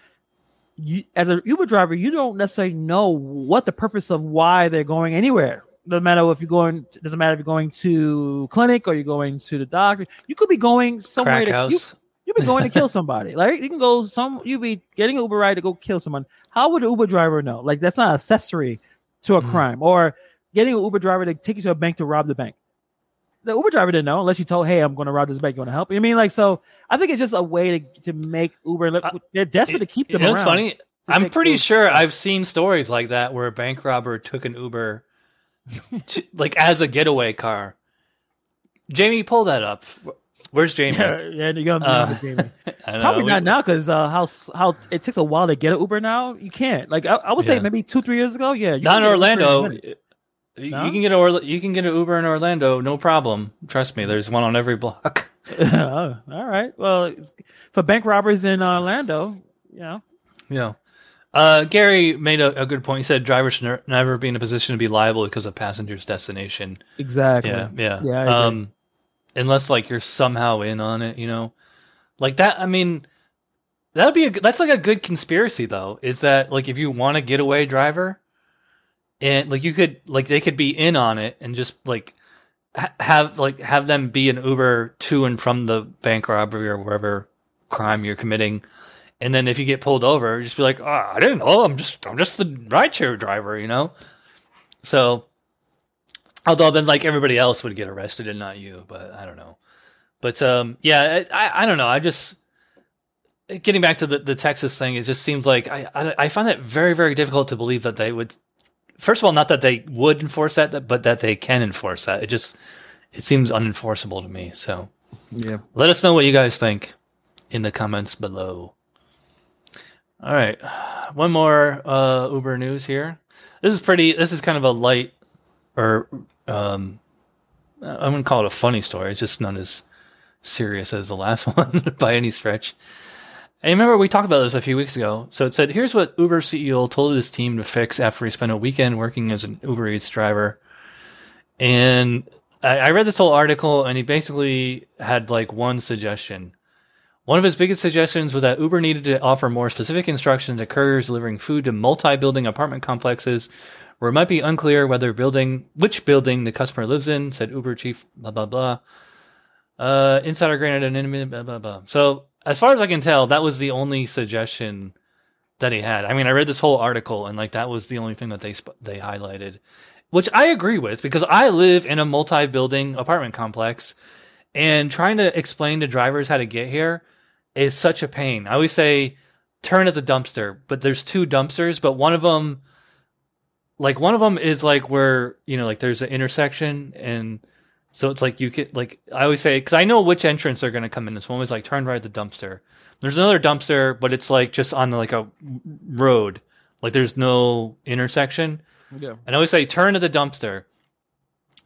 you, as an Uber driver, you don't necessarily know what the purpose of why they're going anywhere. No matter if you're going, doesn't matter if you're going to clinic or you're going to the doctor, you could be going somewhere. Crack house. You, you be going to kill somebody. Like you can go some, you be getting an Uber ride to go kill someone. How would the Uber driver know? Like that's not accessory to a mm-hmm. crime. Or getting an Uber driver to take you to a bank to rob the bank. The Uber driver didn't know unless you told, hey, I'm going to rob this bank. You want to help? You know what I mean? Like, so I think it's just a way to, to make Uber look. They're desperate I, to keep them around. That's funny. I'm pretty Uber. sure I've seen stories like that where a bank robber took an Uber to, like as a getaway car. Jamie, pull that up. Where's Jamie? Yeah, yeah you got uh, Jamie. Probably know. not now because uh, how how it takes a while to get an Uber now. You can't. Like I, I would yeah. say maybe two, three years ago. Yeah, you not in Orlando. You, no? you can get a you can get an Uber in Orlando, no problem. Trust me, there's one on every block. Oh, all right. Well, for bank robbers in Orlando, you know. Yeah. Uh, Gary made a, a good point. He said drivers should never be in a position to be liable because of passenger's destination. Exactly. Yeah. Yeah. yeah um, unless like you're somehow in on it, you know, like that. I mean, that'd be a, that's like a good conspiracy though. Is that like if you want a getaway driver? And like you could like they could be in on it and just like ha- have like have them be an Uber to and from the bank robbery or wherever crime you're committing, and then if you get pulled over, just be like, oh, I didn't know. I'm just I'm just the rideshare driver, you know. So, although then like everybody else would get arrested and not you, but I don't know. But um, yeah, I I don't know. I just getting back to the, the Texas thing. It just seems like I I, I find that very very difficult to believe that they would. First of all, not that they would enforce that, but that they can enforce that. It just it seems unenforceable to me. So, yeah. Let us know what you guys think in the comments below. All right, one more uh, Uber news here. This is pretty. This is kind of a light, or um, I'm gonna call it a funny story. It's just not as serious as the last one by any stretch. And remember, we talked about this a few weeks ago. So it said, here's what Uber C E O told his team to fix after he spent a weekend working as an Uber Eats driver. And I, I read this whole article, and he basically had like one suggestion. One of his biggest suggestions was that Uber needed to offer more specific instructions to couriers delivering food to multi-building apartment complexes where it might be unclear whether building which building the customer lives in, said Uber chief, blah, blah, blah. Uh, insider granted anonymity, blah, blah, blah. So... as far as I can tell, that was the only suggestion that he had. I mean, I read this whole article, and like that was the only thing that they sp- they highlighted, which I agree with because I live in a multi-building apartment complex, and trying to explain to drivers how to get here is such a pain. I always say, turn at the dumpster, but there's two dumpsters, but one of them, like one of them is like where you know, like there's an intersection and. So it's like you could, like, I always say, because I know which entrance they're going to come in. This one was like, turn right at the dumpster. There's another dumpster, but it's like just on like a road. Like there's no intersection. Yeah. And I always say, turn to the dumpster.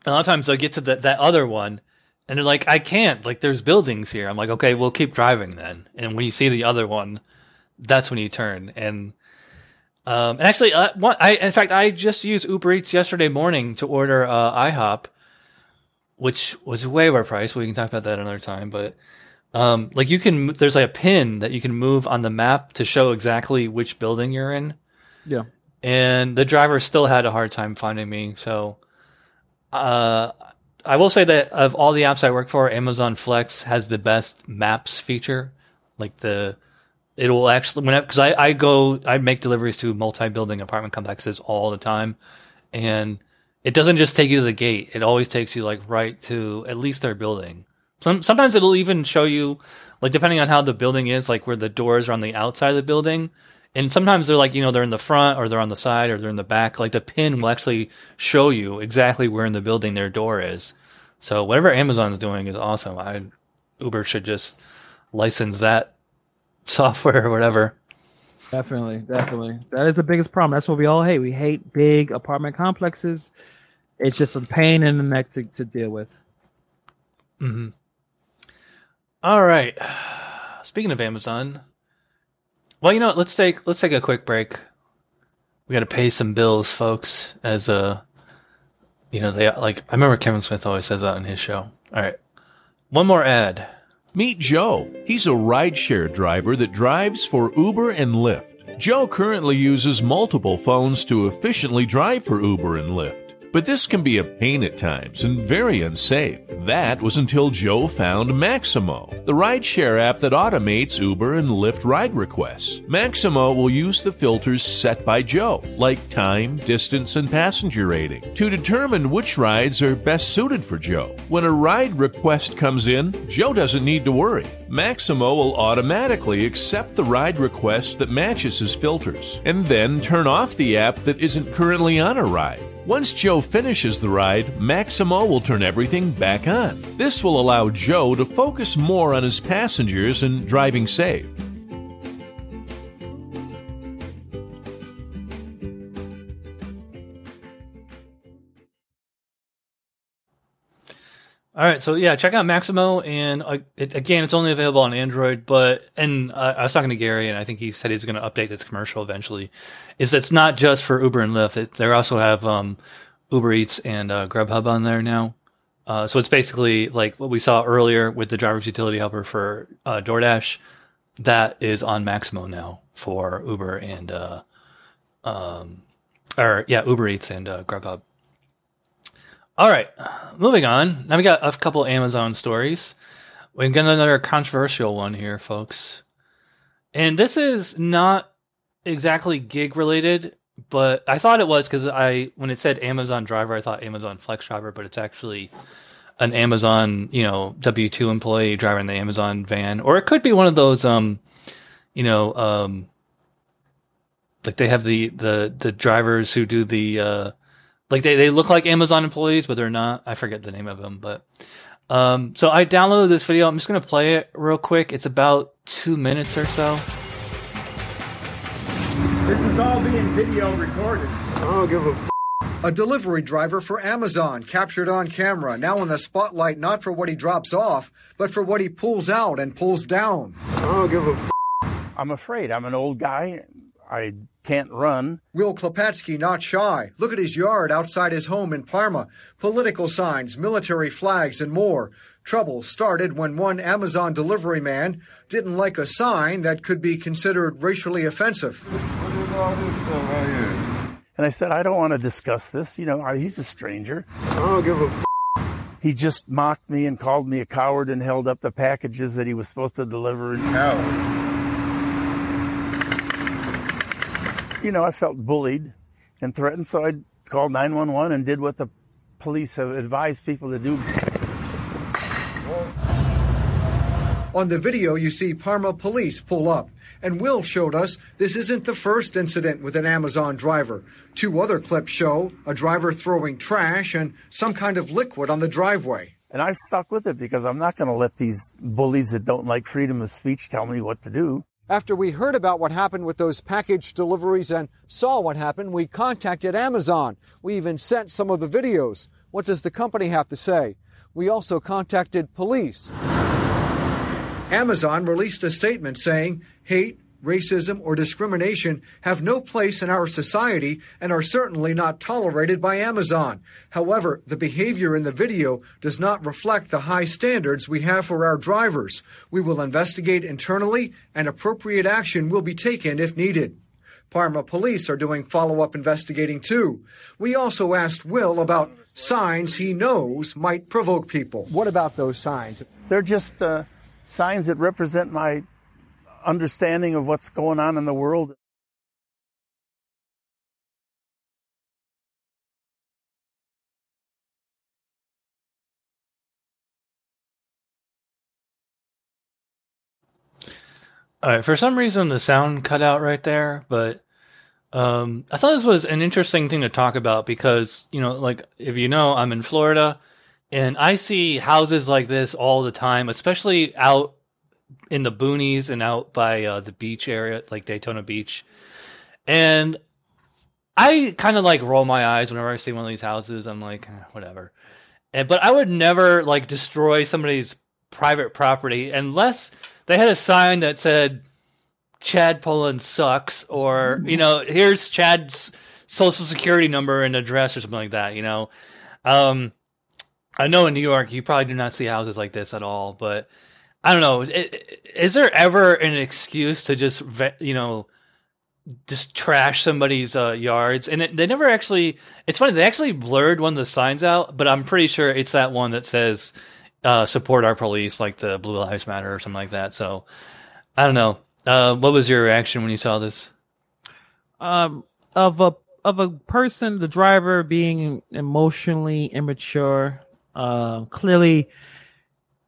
And a lot of times they'll get to the, that other one and they're like, I can't. Like there's buildings here. I'm like, okay, we'll keep driving then. And when you see the other one, that's when you turn. And um, and actually, uh, one, I in fact, I just used Uber Eats yesterday morning to order uh, IHOP. Which was way overpriced. We can talk about that another time. But um, like you can, there's like a pin that you can move on the map to show exactly which building you're in. Yeah. And the driver still had a hard time finding me. So uh, I will say that of all the apps I work for, Amazon Flex has the best maps feature. Like the, it will actually, when because I, I, I go, I make deliveries to multi-building apartment complexes all the time. And it doesn't just take you to the gate. It always takes you like right to at least their building. Some, sometimes it'll even show you, like depending on how the building is, like where the doors are on the outside of the building. And sometimes they're like, you know, they're in the front or they're on the side or they're in the back. Like the pin will actually show you exactly where in the building their door is. So whatever Amazon's doing is awesome. I, Uber should just license that software or whatever. Definitely, definitely. That is the biggest problem. That's what we all hate. We hate big apartment complexes. It's just a pain in the neck to, to deal with. Mm-hmm. All right. Speaking of Amazon, well, you know, let's take let's take a quick break. We got to pay some bills, folks. As a, you know, they like I remember Kevin Smith always says that on his show. All right, one more ad. Meet Joe. He's a rideshare driver that drives for Uber and Lyft. Joe currently uses multiple phones to efficiently drive for Uber and Lyft. But this can be a pain at times and very unsafe. That was until Joe found Maxymo, the rideshare app that automates Uber and Lyft ride requests. Maxymo will use the filters set by Joe, like time, distance, and passenger rating, to determine which rides are best suited for Joe. When a ride request comes in, Joe doesn't need to worry. Maxymo will automatically accept the ride request that matches his filters, and then turn off the app that isn't currently on a ride. Once Joe finishes the ride, Maxymo will turn everything back on. This will allow Joe to focus more on his passengers and driving safe. All right, so yeah, check out Maxymo, and uh, it, again, it's only available on Android. But and uh, I was talking to Gary, and I think he said he's going to update this commercial eventually. Is it's not just for Uber and Lyft; it, they also have um, Uber Eats and uh, Grubhub on there now. Uh, so it's basically like what we saw earlier with the Driver's Utility Helper for uh, DoorDash. That is on Maxymo now for Uber and uh, um, or yeah, Uber Eats and uh, Grubhub. All right, moving on. Now we got a couple Amazon stories. We've got another controversial one here, folks. And this is not exactly gig related, but I thought it was because I, when it said Amazon driver, I thought Amazon Flex driver, but it's actually an Amazon, you know, W two employee driving the Amazon van, or it could be one of those, um, you know, um, like they have the the the drivers who do the. Uh, Like they, they look like Amazon employees, but they're not. I forget the name of them, but um, so I downloaded this video. I'm just gonna play it real quick. It's about two minutes or so. This is all being video recorded. I don't give a f- A delivery driver for Amazon captured on camera, now in the spotlight, not for what he drops off, but for what he pulls out and pulls down. I don't give a f- I'm afraid. I'm an old guy. I can't run. Will Klepatsky not shy. Look at his yard outside his home in Parma. Political signs, military flags, and more. Trouble started when one Amazon delivery man didn't like a sign that could be considered racially offensive. What is all this stuff right here? And I said, I don't want to discuss this. You know, he's a stranger. I don't give a f-. He just mocked me and called me a coward and held up the packages that he was supposed to deliver. Coward. You know, I felt bullied and threatened, so I called nine one one and did what the police have advised people to do. On the video, you see Parma police pull up, and Will showed us this isn't the first incident with an Amazon driver. Two other clips show a driver throwing trash and some kind of liquid on the driveway. And I've stuck with it because I'm not going to let these bullies that don't like freedom of speech tell me what to do. After we heard about what happened with those package deliveries and saw what happened, we contacted Amazon. We even sent some of the videos. What does the company have to say? We also contacted police. Amazon released a statement saying hate, racism, or discrimination have no place in our society and are certainly not tolerated by Amazon. However, the behavior in the video does not reflect the high standards we have for our drivers. We will investigate internally, and appropriate action will be taken if needed. Parma police are doing follow-up investigating too. We also asked Will about signs he knows might provoke people. What about those signs? They're just uh, signs that represent my understanding of what's going on in the world. All right, for some reason the sound cut out right there, but um, I thought this was an interesting thing to talk about because, you know, like if you know, I'm in Florida and I see houses like this all the time, especially out in the boonies and out by uh, the beach area, like Daytona Beach. And I kind of like roll my eyes whenever I see one of these houses. I'm like, eh, whatever. And, but I would never like destroy somebody's private property unless they had a sign that said, Chad Poland sucks, or, you know, here's Chad's social security number and address or something like that, you know. Um, I know in New York, you probably do not see houses like this at all, but I don't know. Is there ever an excuse to just, you know, just trash somebody's uh, yards. And it, they never actually, it's funny, they actually blurred one of the signs out, but I'm pretty sure it's that one that says uh, support our police, like the Blue Lives Matter or something like that. So I don't know. Uh, what was your reaction when you saw this? Um, of a of a person, the driver being emotionally immature, uh, clearly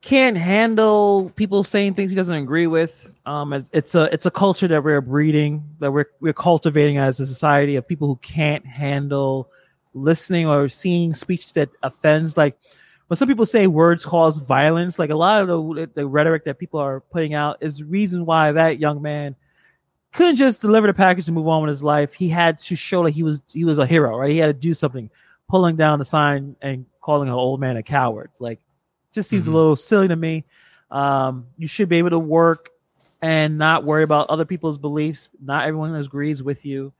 can't handle people saying things he doesn't agree with. Um, it's, it's a it's a culture that we're breeding, that we're we're cultivating as a society of people who can't handle listening or seeing speech that offends. Like when some people say words cause violence, like a lot of the, the rhetoric that people are putting out is the reason why that young man couldn't just deliver the package and move on with his life. He had to show that he was he was a hero, right? He had to do something, pulling down the sign and calling an old man a coward. Like, just seems mm-hmm. a little silly to me. Um, you should be able to work and not worry about other people's beliefs. Not everyone agrees with you.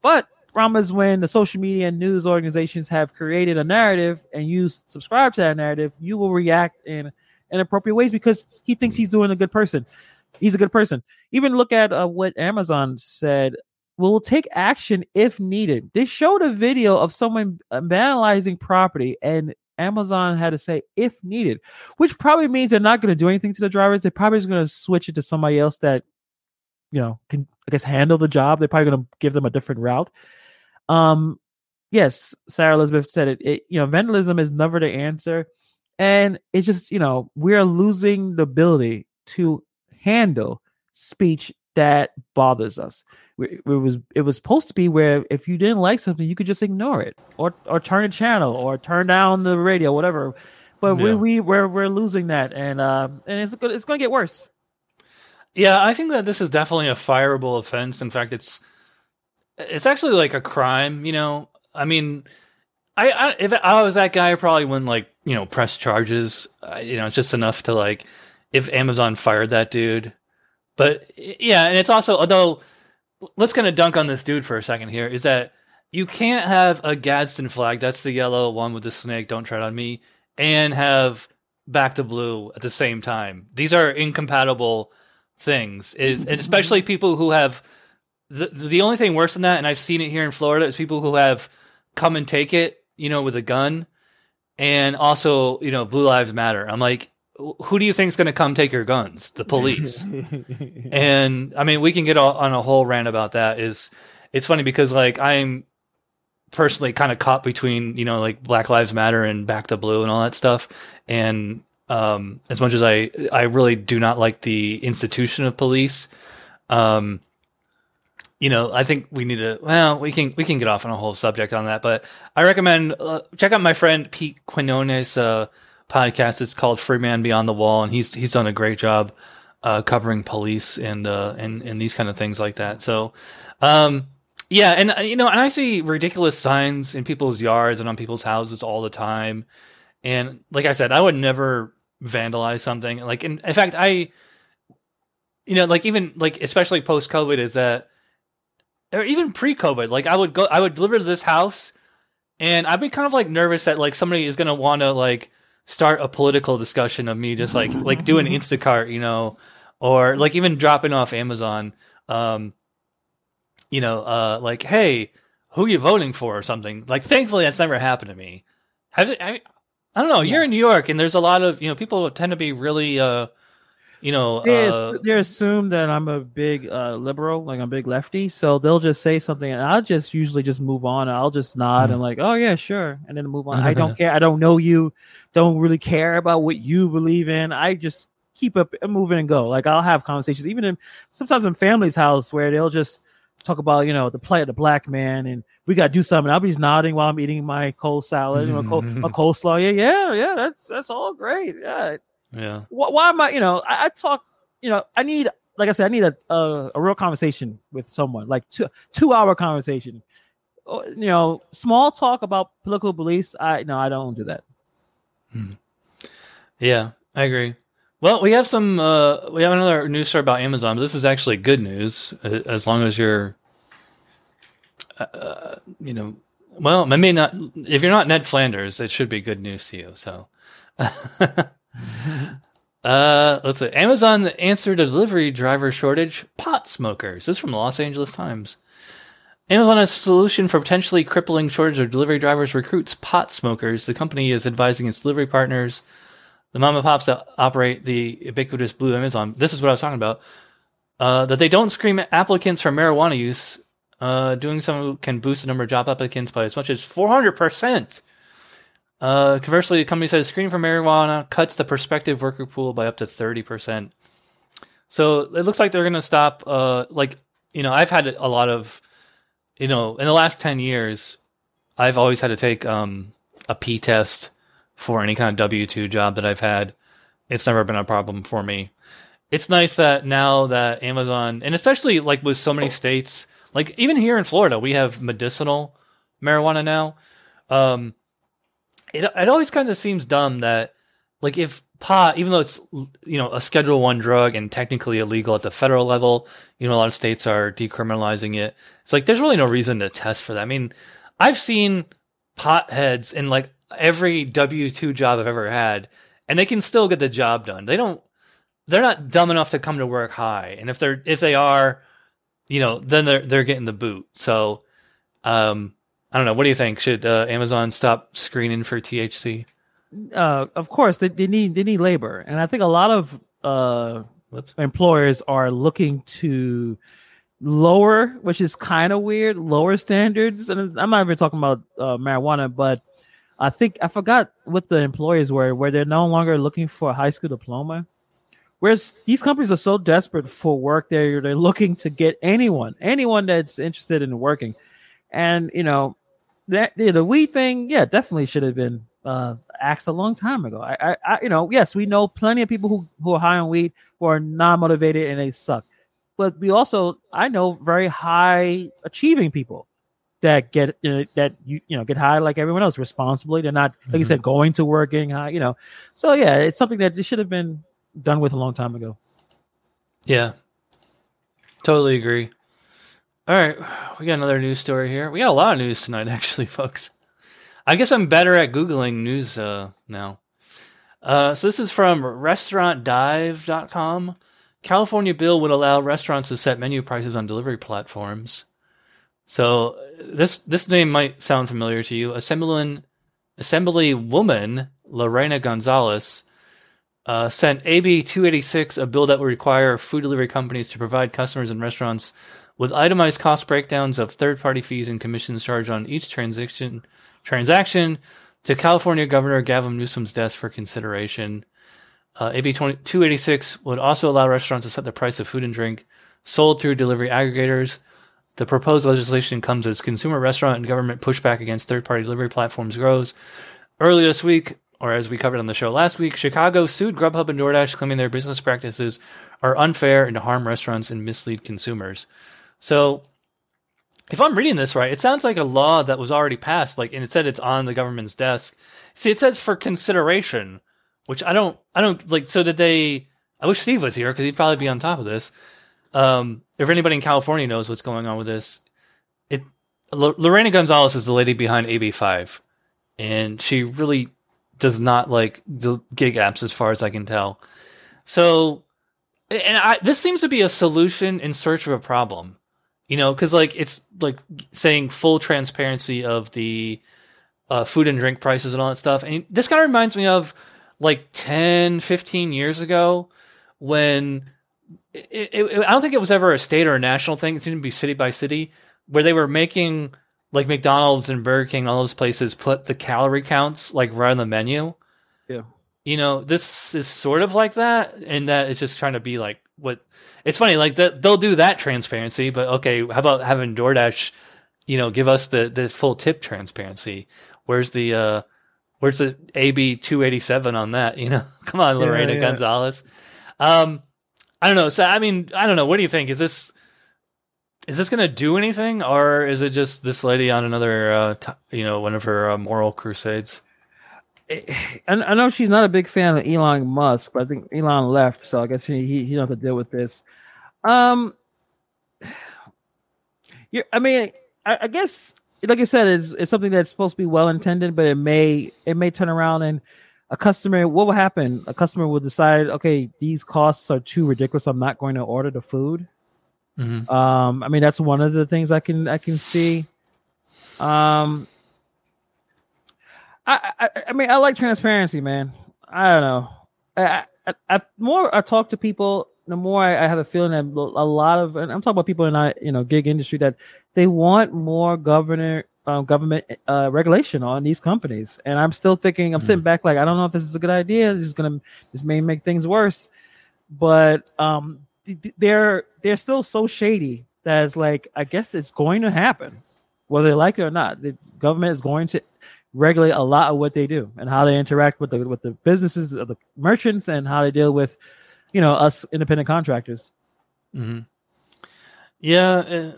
But problem is when the social media and news organizations have created a narrative and you subscribe to that narrative, you will react in inappropriate ways because he thinks he's doing a good person. He's a good person. Even look at uh, what Amazon said. We'll take action if needed. They showed a video of someone vandalizing property, and Amazon had to say if needed, which probably means they're not going to do anything to the drivers. They're probably just going to switch it to somebody else that, you know, can, I guess, handle the job. They're probably going to give them a different route. Um, yes, Sarah Elizabeth said it. it. You know, vandalism is never the answer. And it's just, you know, we're losing the ability to handle speech that bothers us. It was it was supposed to be where if you didn't like something, you could just ignore it, or or turn a channel, or turn down the radio, whatever. But yeah. we we we're we're losing that, and uh, and it's it's going to get worse. Yeah, I think that this is definitely a fireable offense. In fact, it's it's actually like a crime. You know, I mean, I, I if I was that guy, I probably wouldn't like you know press charges. Uh, you know, it's just enough to like if Amazon fired that dude. But yeah, and it's also, although let's kind of dunk on this dude for a second here, is that you can't have a Gadsden flag, that's the yellow one with the snake, don't tread on me, and have back to blue at the same time. These are incompatible things, is and especially people who have, the, the only thing worse than that, and I've seen it here in Florida, is people who have come and take it, you know, with a gun, and also, you know, Blue Lives Matter. I'm like, who do you think is going to come take your guns? The police. And I mean, we can get on a whole rant about that. Is it's funny because like I'm personally kind of caught between, you know, like Black Lives Matter and Back to Blue and all that stuff. And um, as much as I, I really do not like the institution of police, um, you know, I think we need to, well, we can, we can get off on a whole subject on that, but I recommend uh, check out my friend Pete Quinones, uh, podcast. It's called Free Man Beyond the Wall, and he's he's done a great job uh covering police and uh and and these kind of things like that. So um yeah, and you know, and I see ridiculous signs in people's yards and on people's houses all the time, and like I said, I would never vandalize something. Like in, in fact, I you know, like even like especially post-COVID is that, or even pre-COVID, like I would go I would deliver to this house and I'd be kind of like nervous that like somebody is going to want to like start a political discussion of me just like like doing Instacart, you know, or like even dropping off Amazon, um, you know, uh, like, hey, who are you voting for or something? Like, thankfully, that's never happened to me. Have it, I, I don't know. You're in New York, and there's a lot of, you know, people tend to be really, uh, you know, they, uh, they assume that I'm a big uh, liberal, like I'm a big lefty, so they'll just say something, and I'll just usually just move on. And I'll just nod and like, oh yeah, sure, and then move on. I don't care. I don't know you. Don't really care about what you believe in. I just keep up moving and go. Like I'll have conversations, even in sometimes in family's house where they'll just talk about, you know, the plight of the black man and we got to do something. I'll be just nodding while I'm eating my cold salad, you know, col- my coleslaw. Yeah, yeah, yeah. That's that's all great. Yeah. Yeah. Why, why am I? You know, I, I talk. You know, I need, like I said, I need a a, a real conversation with someone, like two two hour conversation. You know, small talk about political beliefs. I no, I don't do that. Hmm. Yeah, I agree. Well, we have some. Uh, we have another news story about Amazon. But this is actually good news, as long as you're, uh, you know, well, maybe not. If you're not Ned Flanders, it should be good news to you. So. Uh, let's see. Amazon answer to delivery driver shortage, pot smokers. This is from the Los Angeles Times. Amazon has a solution for potentially crippling shortage of delivery drivers, recruits pot smokers. The company is advising its delivery partners, the mom and pops that operate the ubiquitous blue Amazon. This is what I was talking about. Uh, that they don't screen at applicants for marijuana use. Uh, doing so can boost the number of job applicants by as much as four hundred percent. Uh, conversely, the company says screening for marijuana cuts the prospective worker pool by up to thirty percent. So it looks like they're going to stop. Uh, like, you know, I've had a lot of, you know, in the last ten years, I've always had to take um, a P test for any kind of W two job that I've had. It's never been a problem for me. It's nice that now that Amazon, and especially like with so many states, like even here in Florida, we have medicinal marijuana now. Um, it it always kind of seems dumb that like if pot, even though it's, you know, a Schedule One drug and technically illegal at the federal level, you know, a lot of states are decriminalizing it. It's like, there's really no reason to test for that. I mean, I've seen pot heads in like every W two job I've ever had, and they can still get the job done. They don't, they're not dumb enough to come to work high. And if they're, if they are, you know, then they're, they're getting the boot. So, um, I don't know. What do you think? Should uh, Amazon stop screening for T H C? Uh, of course they, they need, they need labor. And I think a lot of, uh, Whoops. employers are looking to lower, which is kind of weird, lower standards. And I'm not even talking about uh, marijuana, but I think I forgot what the employers were, where they're no longer looking for a high school diploma. Whereas these companies are so desperate for work, they're, they're looking to get anyone, anyone that's interested in working. And, you know, that you know, the weed thing, yeah, definitely should have been uh, axed a long time ago. I, I, I, you know, yes, we know plenty of people who, who are high on weed, who are non-motivated and they suck. But we also, I know very high achieving people that get, you know, that you, you know, get high like everyone else responsibly. They're not, like you mm-hmm. said, going to work, getting high, you know. So, yeah, it's something that should have been done with a long time ago. Yeah, totally agree. All right, we got another news story here. We got a lot of news tonight, actually, folks. I guess I'm better at Googling news uh, now. Uh, so this is from restaurant dive dot com. California bill would allow restaurants to set menu prices on delivery platforms. So this this name might sound familiar to you. Assemblywoman Assemblywoman Lorena Gonzalez Uh, sent A B two eighty-six, a bill that would require food delivery companies to provide customers and restaurants with itemized cost breakdowns of third-party fees and commissions charged on each transaction, transaction to California Governor Gavin Newsom's desk for consideration. Uh, A B two eighty-six would also allow restaurants to set the price of food and drink sold through delivery aggregators. The proposed legislation comes as consumer, restaurant, and government pushback against third-party delivery platforms grows. Earlier this week, or as we covered on the show last week, Chicago sued Grubhub and DoorDash, claiming their business practices are unfair and harm restaurants and mislead consumers. So if I'm reading this right, it sounds like a law that was already passed, like, and it said it's on the government's desk. See, it says for consideration, which I don't, I don't like, so that they, I wish Steve was here because he'd probably be on top of this. Um, if anybody in California knows what's going on with this, it, L- Lorena Gonzalez is the lady behind A B five, and she really does not like the gig apps as far as I can tell. So, and I, this seems to be a solution in search of a problem, you know, cause like, it's like saying full transparency of the uh, food and drink prices and all that stuff. And this kind of reminds me of like ten, fifteen years ago when it, it, I don't think it was ever a state or a national thing. It seemed to be city by city where they were making like McDonald's and Burger King, all those places put the calorie counts like right on the menu. Yeah. You know, this is sort of like that, and that it's just trying to be like what it's funny, like that they'll do that transparency, but okay, how about having DoorDash, you know, give us the, the full tip transparency? Where's the uh, where's the A B two eighty-seven on that? You know, come on, Lorena yeah, yeah. Gonzalez. Um, I don't know. So I mean, I don't know. What do you think? Is this Is this going to do anything, or is it just this lady on another, uh, t- you know, one of her uh, moral crusades? I, I know she's not a big fan of Elon Musk, but I think Elon left, so I guess he he, he don't have to deal with this. Um, you're, I mean, I, I guess, like I said, it's it's something that's supposed to be well intended, but it may it may turn around and a customer, what will happen? A customer will decide, okay, these costs are too ridiculous. I'm not going to order the food. Mm-hmm. Um, I mean, that's one of the things I can I can see. Um, I, I I mean, I like transparency, man. I don't know. I, I, I more I talk to people, the more I, I have a feeling that a lot of, and I'm talking about people in our, you know, gig industry, that they want more governor um, government uh, regulation on these companies. And I'm still thinking, I'm mm-hmm. sitting back like, I don't know if this is a good idea. This is gonna, this may make things worse, but um. They're they're still so shady that it's like, I guess it's going to happen, whether they like it or not. The government is going to regulate a lot of what they do and how they interact with the with the businesses of the merchants and how they deal with, you know, us independent contractors. Mm-hmm. Yeah, uh,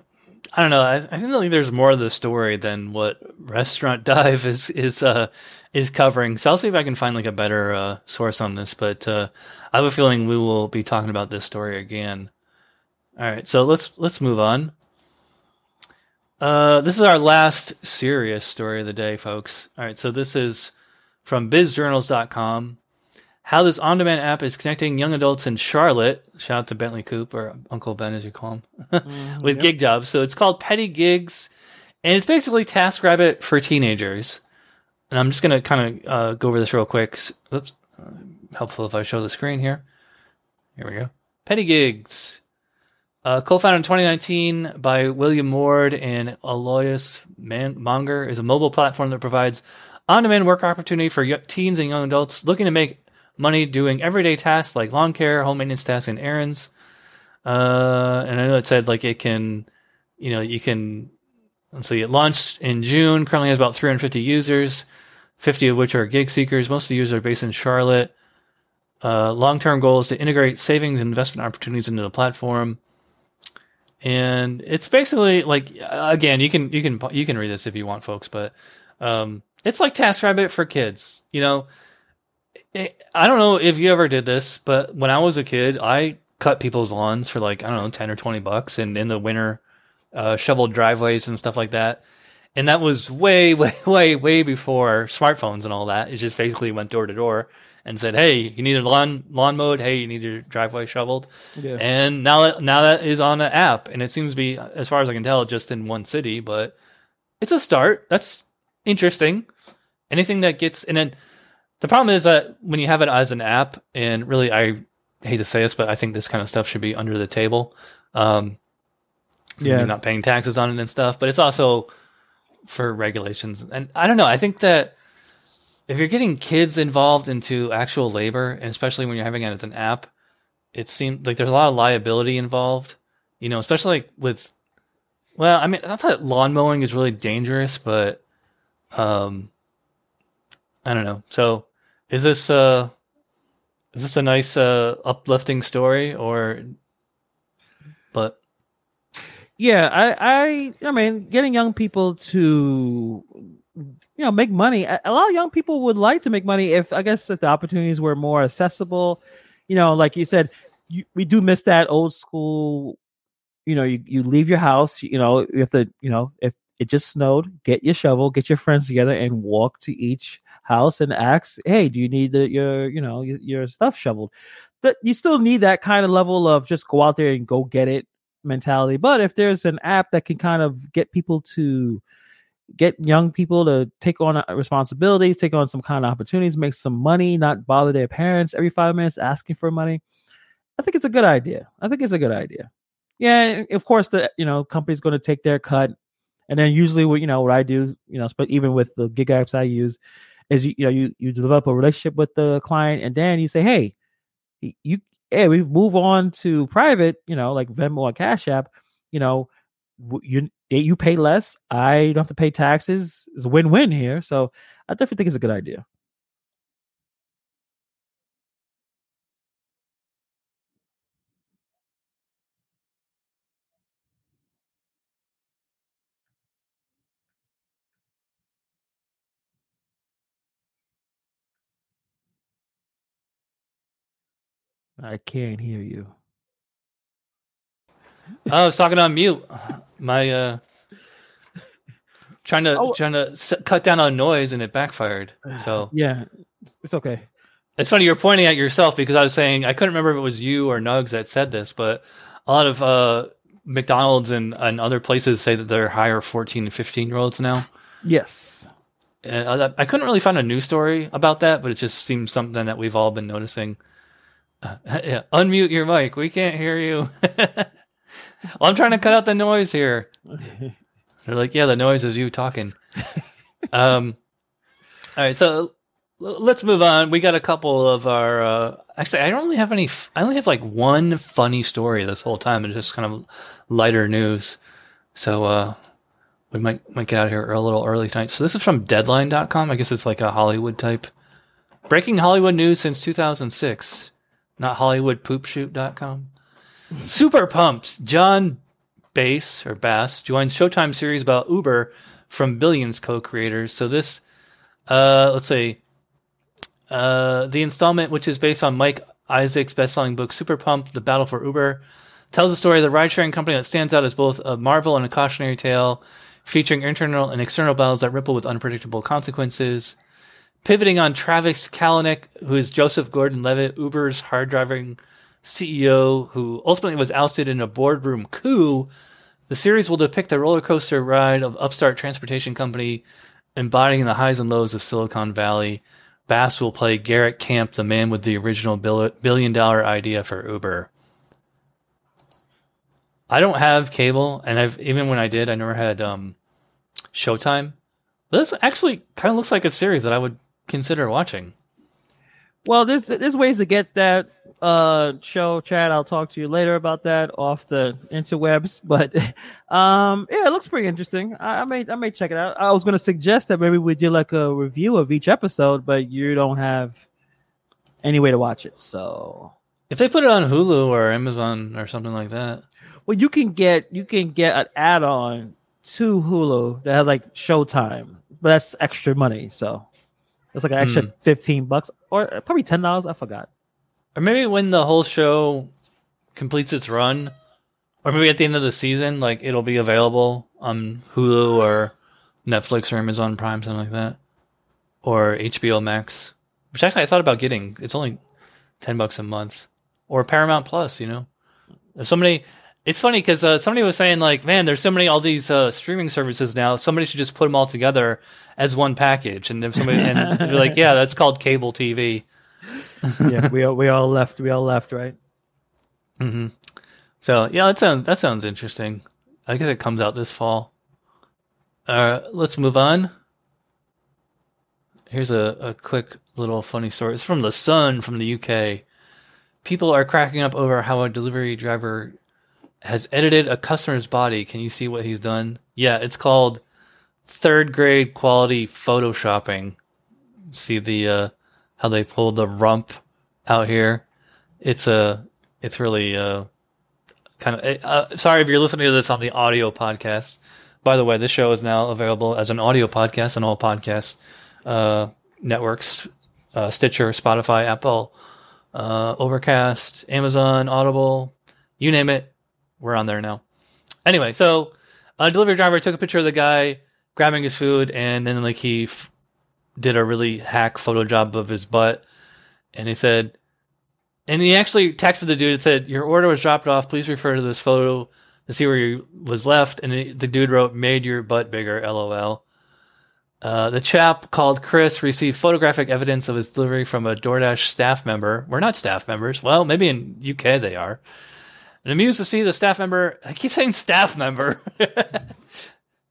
I don't know. I, I think there's more of the story than what Restaurant Dive is is uh, is covering. So I'll see if I can find like a better uh, source on this. But uh, I have a feeling we will be talking about this story again. All right, so let's let's move on. Uh, this is our last serious story of the day, folks. All right, so this is from biz journals dot com. How this on-demand app is connecting young adults in Charlotte, shout out to Bentley Coop, or Uncle Ben as you call him, mm, with yep. gig jobs. So it's called Petty Gigs, and it's basically TaskRabbit for teenagers. And I'm just going to kind of uh, go over this real quick. Oops, uh, helpful if I show the screen here. Here we go. Petty Gigs, uh, co-founded in twenty nineteen by William Ward and Alois Man- Monger, is a mobile platform that provides on-demand work opportunity for y- teens and young adults looking to make money doing everyday tasks like lawn care, home maintenance tasks, and errands. Uh, and I know it said like it can, you know, you can, let's see, it launched in June, currently has about three hundred fifty users, fifty of which are gig seekers. Most of the users are based in Charlotte. Uh, long-term goal is to integrate savings and investment opportunities into the platform. And it's basically like, again, you can, you can, you can read this if you want, folks, but um, it's like TaskRabbit for kids, you know. I don't know if you ever did this, but when I was a kid, I cut people's lawns for like, I don't know, ten or twenty bucks, and in the winter, uh, shoveled driveways and stuff like that. And that was way, way, way, way before smartphones and all that. It just basically went door to door and said, hey, you need a lawn lawn mowed. Hey, you need your driveway shoveled. Yeah. And now that, now that is on an app. And it seems to be, as far as I can tell, just in one city, but it's a start. That's interesting. Anything that gets, and then, the problem is that when you have it as an app, and really, I hate to say this, but I think this kind of stuff should be under the table. Um, yeah, you're not paying taxes on it and stuff, but it's also for regulations. And I don't know. I think that if you're getting kids involved into actual labor, and especially when you're having it as an app, it seems like there's a lot of liability involved. You know, especially like with, well, I mean, I thought lawn mowing is really dangerous, but um, I don't know. So. Is this uh is this a nice uh, uplifting story or but yeah, I, I I mean getting young people to you know make money. A lot of young people would like to make money if I guess if the opportunities were more accessible. You know, like you said, you, we do miss that old school, you know, you, you leave your house, you know, you have to, you know, if it just snowed, get your shovel, get your friends together and walk to each house and asks, hey, do you need the, your, you know, your, your stuff shoveled? That you still need that kind of level of just go out there and go get it mentality. But if there's an app that can kind of get people to get young people to take on responsibilities, take on some kind of opportunities, make some money, not bother their parents every five minutes asking for money, I think it's a good idea. I think it's a good idea. Yeah, of course the, you know, company's going to take their cut. And then usually what, you know, what I do, you know, but even with the gig apps I use, is you, you know you, you develop a relationship with the client, and then you say, hey, you hey we move on to private, you know, like Venmo or Cash App, you know, you you pay less, I don't have to pay taxes. It's a win-win here, so I definitely think it's a good idea. I can't hear you. I was talking on mute. My uh, trying to oh. trying to s- cut down on noise, and it backfired. So yeah, It's okay. It's funny, you're pointing at yourself because I was saying, I couldn't remember if it was you or Nugs that said this, but a lot of uh, McDonald's and, and other places say that they're hire fourteen and fifteen-year-olds now. Yes. And I, I couldn't really find a news story about that, but it just seems something that we've all been noticing. Uh, yeah, unmute your mic. We can't hear you. Well, I'm trying to cut out the noise here. They're like, yeah, the noise is you talking. um, all right, so... Let's move on. We got a couple of our. Uh, actually, I don't really have any. F- I only have like one funny story this whole time. It's just kind of lighter news. So uh, we might might get out of here a little early tonight. So this is from Deadline dot com. I guess it's like a Hollywood type. Breaking Hollywood news since two thousand six. Not Hollywood Poop Shoot dot com. Super Pumped. John Bass or Bass joins Showtime series about Uber from Billions co-creators. So this, uh, let's say. Uh, the installment, which is based on Mike Isaac's best-selling book, Super Pumped, The Battle for Uber, tells the story of the ride-sharing company that stands out as both a marvel and a cautionary tale, featuring internal and external battles that ripple with unpredictable consequences. Pivoting on Travis Kalanick, who is Joseph Gordon-Levitt, Uber's hard-driving C E O, who ultimately was ousted in a boardroom coup, the series will depict the roller coaster ride of upstart transportation company, embodying the highs and lows of Silicon Valley. Bass will play Garrett Camp, the man with the original bill- billion-dollar idea for Uber. I don't have cable, and I've even when I did, I never had um, Showtime. This actually kind of looks like a series that I would consider watching. Well, there's there's ways to get that uh, show, Chad. I'll talk to you later about that off the interwebs. But um, yeah, it looks pretty interesting. I, I may I may check it out. I was going to suggest that maybe we do like a review of each episode, but you don't have any way to watch it. So if they put it on Hulu or Amazon or something like that, well, you can get you can get an add-on to Hulu that has like Showtime, but that's extra money. So. It's like an extra mm. fifteen bucks or probably ten dollars. I forgot. Or maybe when the whole show completes its run, or maybe at the end of the season, like it'll be available on Hulu or Netflix or Amazon Prime, something like that, or H B O Max, which actually I thought about getting. It's only ten bucks a month, or Paramount Plus, you know? If somebody, it's funny because uh, somebody was saying, like, man, there's so many, all these uh, streaming services now. Somebody should just put them all together as one package. And if somebody, and they're like, yeah, that's called cable T V. Yeah, we all, we all left. We all left, right? Mm-hmm. So, yeah, that sounds, that sounds interesting. I guess it comes out this fall. Uh, let's move on. Here's a, a quick little funny story. It's from The Sun from the U K. People are cracking up over how a delivery driver has edited a customer's body. Can you see what he's done? Yeah, it's called third grade quality photoshopping. See the uh, how they pulled the rump out here. It's a uh, it's really uh, kind of uh, sorry if you're listening to this on the audio podcast. By the way, this show is now available as an audio podcast on all podcast uh, networks: uh, Stitcher, Spotify, Apple, uh, Overcast, Amazon, Audible, you name it. We're on there now. Anyway, so a delivery driver took a picture of the guy grabbing his food, and then like he f- did a really hack photo job of his butt. And he said, and he actually texted the dude and said, "Your order was dropped off. Please refer to this photo to see where you was left." And it, the dude wrote, "Made your butt bigger, L O L." Uh, the chap called Chris received photographic evidence of his delivery from a DoorDash staff member. We're not staff members. Well, maybe in U K they are. And amused to see the staff member. I keep saying staff member.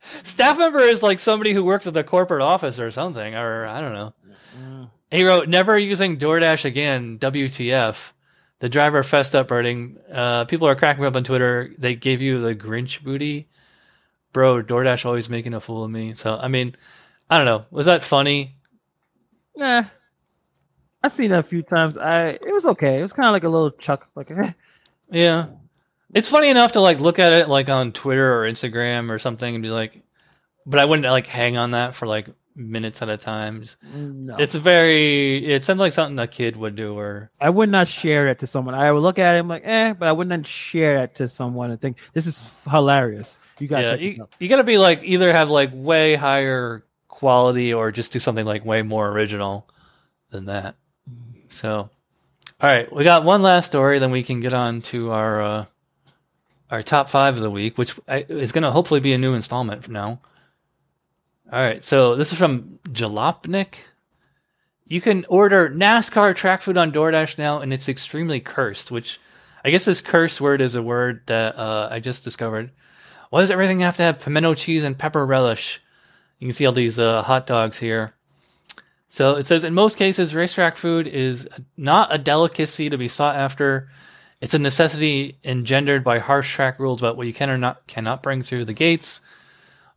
Staff member is like somebody who works at the corporate office or something, or I don't know. Mm. He wrote, "Never using DoorDash again, W T F." The driver fessed up, writing, uh, "People are cracking up on Twitter. They gave you the Grinch booty. Bro, DoorDash always making a fool of me." So, I mean, I don't know. Was that funny? Nah. I've seen that a few times. I It was okay. It was kind of like a little chuck. Like, yeah. It's funny enough to like look at it like on Twitter or Instagram or something and be like, but I wouldn't like hang on that for like minutes at a time. No. It's very, it sounds like something a kid would do. Or I would not share it to someone. I would look at it and I'm like, eh, but I wouldn't share it to someone and think, this is hilarious. You got to yeah, check this you, out. You got to be like, either have like way higher quality or just do something like way more original. than that. So, all right, we got one last story, then we can get on to our uh, our top five of the week, which is going to hopefully be a new installment from now. All right, so this is from Jalopnik. You can order NASCAR track food on DoorDash now, and it's extremely cursed, which I guess this curse word is a word that uh, I just discovered. Why does everything have to have pimento cheese and pepper relish? You can see all these uh, hot dogs here. So it says, in most cases, racetrack food is not a delicacy to be sought after. It's a necessity engendered by harsh track rules about what you can or not cannot bring through the gates.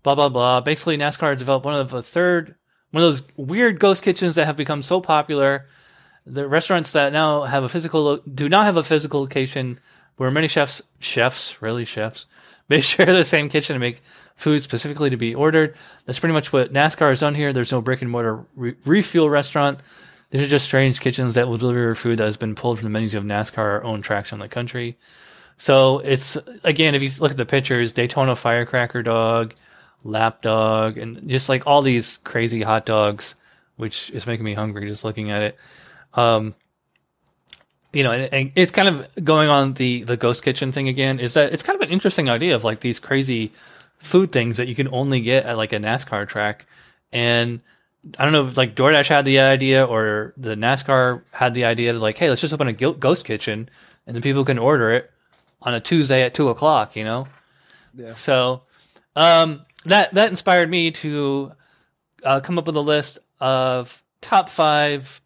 Blah, blah, blah. Basically, NASCAR developed one of a third, one of those weird ghost kitchens that have become so popular. The restaurants that now have a physical, do not have a physical location, where many chefs, chefs, really chefs, may share the same kitchen to make food specifically to be ordered. That's pretty much what NASCAR has done here. There's no brick and mortar re- refuel restaurant. These are just strange kitchens that will deliver food that has been pulled from the menus of NASCAR owned tracks in the country. So it's, again, if you look at the pictures, Daytona Firecracker Dog, Lap Dog, and just like all these crazy hot dogs, which is making me hungry just looking at it. Um, you know, and, and it's kind of going on the, the ghost kitchen thing again, is that it's kind of an interesting idea of like these crazy food things that you can only get at like a NASCAR track. And I don't know if like DoorDash had the idea or the NASCAR had the idea to like, hey, let's just open a ghost kitchen and then people can order it on a Tuesday at two o'clock, you know? Yeah. So, um, that, that inspired me to, uh, come up with a list of top five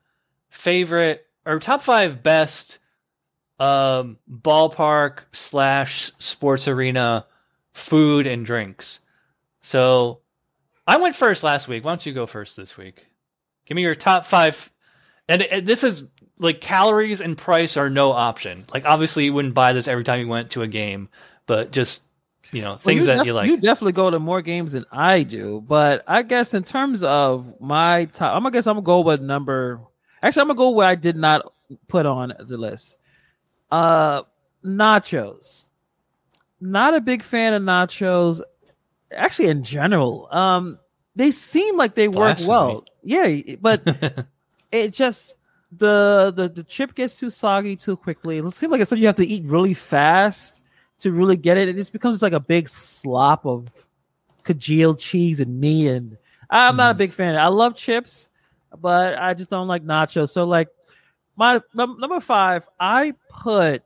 favorite or top five best um, ballpark slash sports arena food and drinks. So I went first last week. Why don't you go first this week? Give me your top five. And, and this is like calories and price are no option. Like obviously you wouldn't buy this every time you went to a game, but just, you know, things well, you that def- you like. You definitely go to more games than I do, but I guess in terms of my top, I'm gonna guess I'm gonna go with number. Actually, I'm going to go where I did not put on the list. Uh, nachos. Not a big fan of nachos. Actually, in general, um, they seem like they Blasphemy. work well. Yeah, but it just, the, the the chip gets too soggy too quickly. It seems like it's something you have to eat really fast to really get it. It just becomes like a big slop of congealed cheese and meat. And I'm mm. not a big fan. I love chips, but I just don't like nachos. So like my num- number five, I put,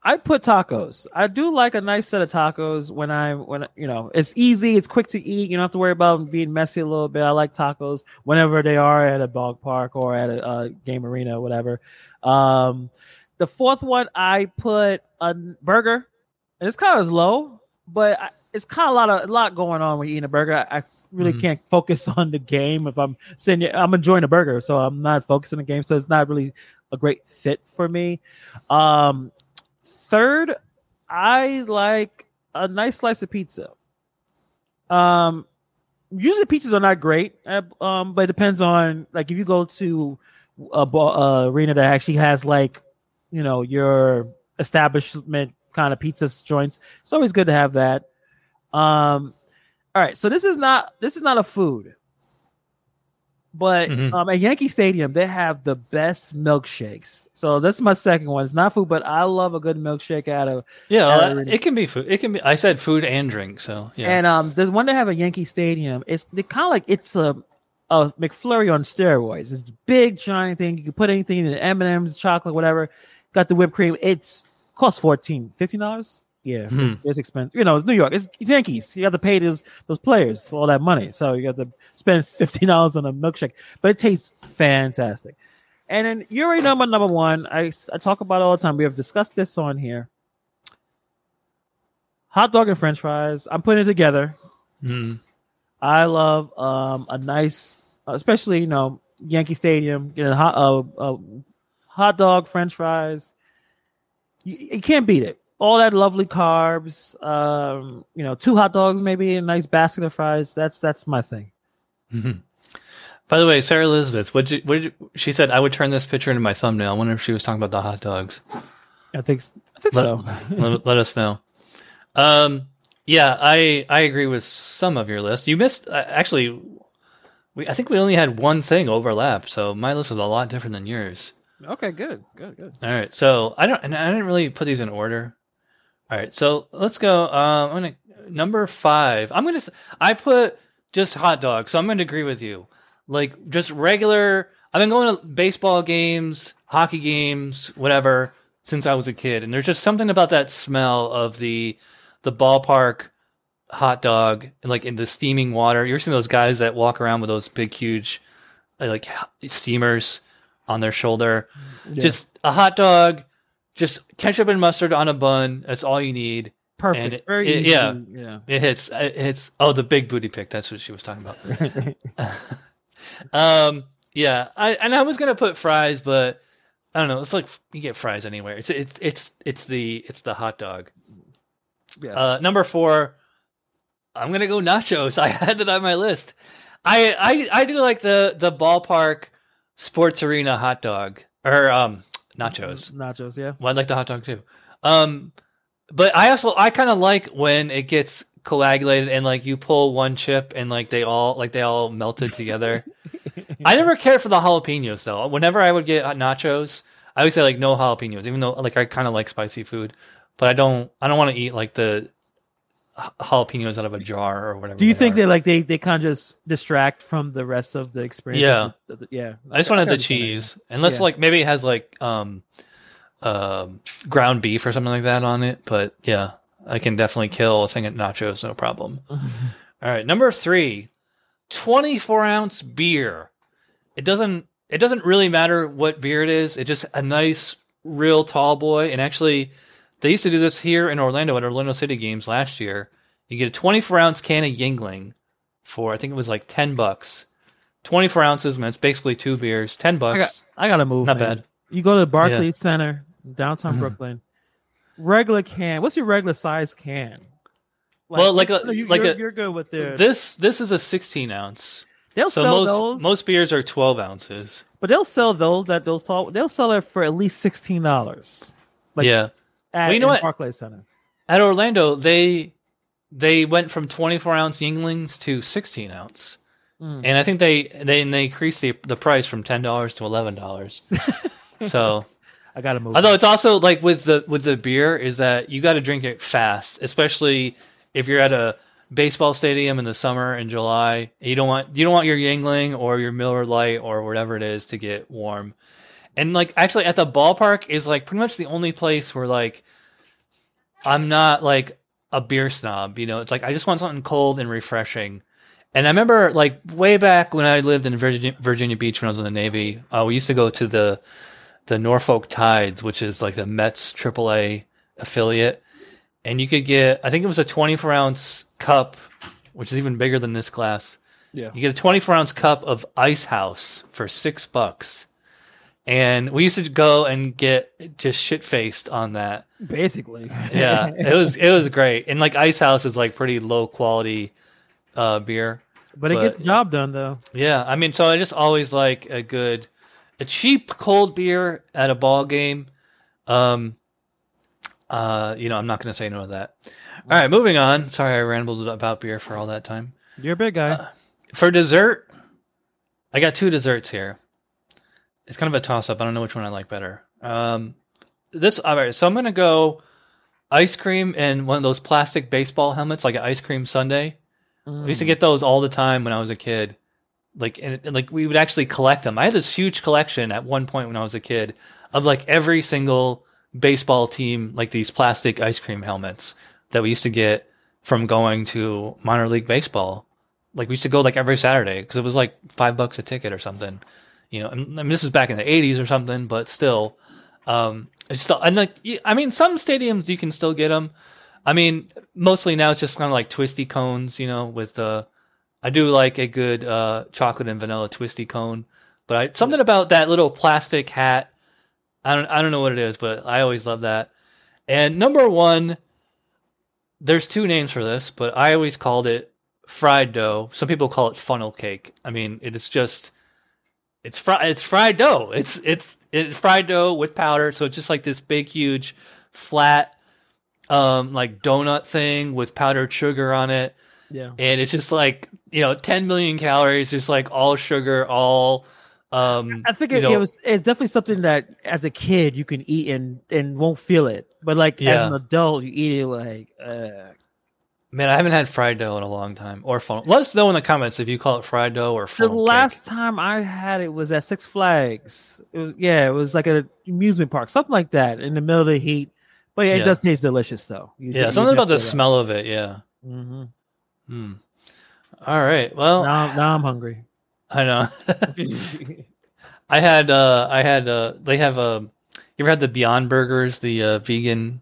I put tacos. I do like a nice set of tacos when I, when, you know, it's easy, it's quick to eat. You don't have to worry about them being messy a little bit. I like tacos whenever they are at a bog park or at a uh, game arena or whatever. Um, the fourth one, I put a burger, and it's kind of low, but I, it's kind of a lot of a lot going on when you're eating a burger. I, I really mm-hmm. can't focus on the game if I'm sitting here. I'm enjoying a burger, so I'm not focusing on the game. So it's not really a great fit for me. Um, third, I like a nice slice of pizza. Um, usually pizzas are not great, um, but it depends on like if you go to a ball, uh, arena that actually has like you know your establishment kind of pizza joints. It's always good to have that. Um, all right, so this is not this is not a food, but mm-hmm. um, at Yankee Stadium they have the best milkshakes. So that's my second one. It's not food, but I love a good milkshake out of yeah. Out well, of it can be food. It can be. I said food and drink. So yeah. And um, there's one they have at Yankee Stadium. It's they kind of like it's a a McFlurry on steroids. It's a big giant thing. You can put anything in it, M and M's, chocolate, whatever. Got the whipped cream. It's costs fourteen dollars, fifteen dollars. Yeah, hmm. it's expensive. You know, it's New York. It's, it's Yankees. You have to pay those those players all that money. So you have to spend fifteen dollars on a milkshake. But it tastes fantastic. And then you already know my number one. I, I talk about it all the time. We have discussed this on here. Hot dog and french fries. I'm putting it together. Hmm. I love um, a nice, especially, you know, Yankee Stadium. You know, hot, uh, uh, hot dog, french fries. You, you can't beat it. All that lovely carbs, um, you know, two hot dogs, maybe a nice basket of fries. That's that's my thing. Mm-hmm. By the way, Sarah Elizabeth, what did you, what did you, she said? I would turn this picture into my thumbnail. I wonder if she was talking about the hot dogs. I think I think let, so. let, let us know. Um, yeah, I I agree with some of your list. You missed uh, actually. We, I think we only had one thing overlap, so my list is a lot different than yours. Okay, good, good, good. All right, so I don't, and I didn't really put these in order. All right, so let's go. Uh, I'm gonna number five. I'm gonna, I put just hot dogs, so I'm gonna agree with you. Like just regular. I've been going to baseball games, hockey games, whatever, since I was a kid, and there's just something about that smell of the the ballpark hot dog, and like in the steaming water. You're seeing those guys that walk around with those big, huge, like steamers on their shoulder. Yeah. Just a hot dog, just ketchup and mustard on a bun. That's all you need. Perfect. And it, Very it, easy. Yeah, yeah. It hits. It hits. Oh, the big booty pick. That's what she was talking about. um. Yeah. I and I was gonna put fries, but I don't know. It's like you get fries anywhere. It's it's it's it's the it's the hot dog. Yeah. Uh, number four. I'm gonna go nachos. I had that on my list. I I, I do like the the ballpark. Sports arena hot dog or um nachos. Nachos, yeah. Well, I like the hot dog too. Um, but I also I kind of like when it gets coagulated and like you pull one chip and like they all like they all melted together. I never cared for the jalapenos though. Whenever I would get nachos, I always say like no jalapenos, even though like I kind of like spicy food, but I don't I don't want to eat like the jalapenos out of a jar or whatever. Do you they think they like they they kind of just distract from the rest of the experience? Yeah, the, the, yeah. I just wanted the cheese, unless yeah. like maybe it has like um, uh, ground beef or something like that on it. But yeah, I can definitely kill a thing at nachos, no problem. All right, number three, twenty-four ounce beer. It doesn't it doesn't really matter what beer it is. It's just a nice, real tall boy, and actually. They used to do this here in Orlando at Orlando City games last year. You get a twenty-four ounce can of Yuengling for I think it was like ten bucks. twenty-four ounces, man. It's basically two beers. Ten bucks. I got, I gotta move. Not man. bad. You go to the Barclays yeah. Center, downtown Brooklyn. Regular can. What's your regular size can? Like, well, like a you, like you're, a, you're good with their... this. This is a sixteen ounce. They'll so sell most, those. Most beers are twelve ounces. But they'll sell those that those tall. They'll sell it for at least sixteen dollars. Like, yeah. At, well, you know what? Barclays Center. At Orlando, they they went from twenty-four ounce Yuenglings to sixteen ounce, mm. and I think they they, and they increased the, the price from ten dollars to eleven dollars. So I gotta move. Although on. It's also like with the with the beer is that you got to drink it fast, especially if you're at a baseball stadium in the summer in July. You don't want you don't want your Yuengling or your Miller Lite or whatever it is to get warm. And like actually at the ballpark is like pretty much the only place where like I'm not like a beer snob, you know. It's like I just want something cold and refreshing. And I remember like way back when I lived in Virginia, Virginia Beach when I was in the Navy, uh, we used to go to the the Norfolk Tides, which is like the Mets triple A affiliate. And you could get I think it was a twenty-four ounce cup, which is even bigger than this glass. Yeah. You get a twenty-four ounce cup of Ice House for six bucks. And we used to go and get just shit faced on that. Basically, yeah, it was it was great. And like Ice House is like pretty low quality uh, beer, but, but it gets the job done though. Yeah, I mean, so I just always like a good, a cheap cold beer at a ball game. Um, uh, you know, I'm not going to say no to that. All right, moving on. Sorry, I rambled about beer for all that time. You're a big guy. Uh, for dessert, I got two desserts here. It's kind of a toss-up. I don't know which one I like better. Um, this all right. So I'm gonna go ice cream and one of those plastic baseball helmets, like an ice cream sundae. Mm. We used to get those all the time when I was a kid. Like and, and like we would actually collect them. I had this huge collection at one point when I was a kid of like every single baseball team, like these plastic ice cream helmets that we used to get from going to minor league baseball. Like we used to go like every Saturday because it was like five bucks a ticket or something. You know, I mean, this is back in the eighties or something, but still, um, it's still, and like, I mean, some stadiums you can still get them. I mean, mostly now it's just kind of like twisty cones, you know, with, uh, I do like a good, uh, chocolate and vanilla twisty cone, but I, something about that little plastic hat. I don't, I don't know what it is, but I always love that. And number one, there's two names for this, but I always called it fried dough. Some people call it funnel cake. I mean, it is just, It's fried. It's fried dough. It's it's it's fried dough with powder. So it's just like this big, huge, flat, um, like donut thing with powdered sugar on it. Yeah. And it's just like you know, ten million calories, just like all sugar, all. Um, I think it, know, it was. It's definitely something that as a kid you can eat and and won't feel it, but like yeah. as an adult you eat it like. Uh, Man, I haven't had fried dough in a long time or fun. Let us know in the comments if you call it fried dough or funnel cake. The last time I had it was at Six Flags. It was, yeah, it was like an amusement park, something like that, in the middle of the heat. But yeah, yeah. it does taste delicious, though. You, yeah, you something about the smell of it. Yeah. Mm-hmm. Hmm. All right. Well, now, now I'm hungry. I know. I had. Uh, I had. Uh, they have a. Uh, you ever had the Beyond Burgers, the uh, vegan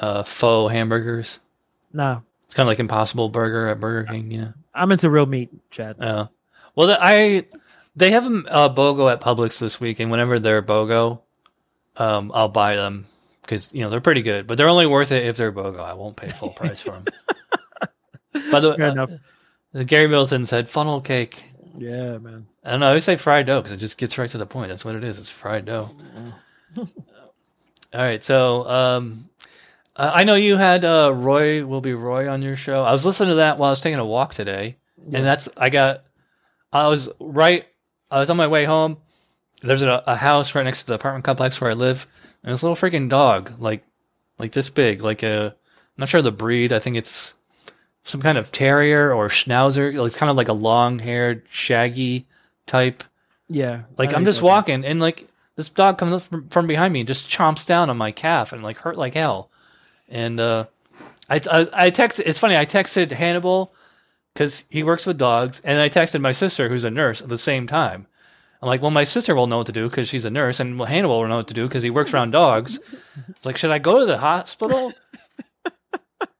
uh, faux hamburgers? No, it's kind of like Impossible Burger at Burger King, you know. I'm into real meat, Chad. Oh, uh, well, the, I they have a uh, BOGO at Publix this week, and whenever they're BOGO, um, I'll buy them because you know they're pretty good. But they're only worth it if they're BOGO. I won't pay full price for them. By the way, uh, Gary Middleton said funnel cake. Yeah, man. I don't know. I always say fried dough because it just gets right to the point. That's what it is. It's fried dough. All right, so. Um, Uh, I know you had uh, Roy Will Be Roy on your show. I was listening to that while I was taking a walk today, yeah. and that's I got. I was right. I was on my way home. There's a, a house right next to the apartment complex where I live, and this little freaking dog, like, like this big, like a. I'm not sure the breed. I think it's some kind of terrier or schnauzer. It's kind of like a long-haired, shaggy type. Yeah. Like I'm just walking, and like this dog comes up from, from behind me and just chomps down on my calf and like hurt like hell. And uh, I, I I texted. It's funny. I texted Hannibal because he works with dogs, and I texted my sister, who's a nurse, at the same time. I'm like, well, my sister will know what to do because she's a nurse, and well, Hannibal will know what to do because he works around dogs. Like, should I go to the hospital?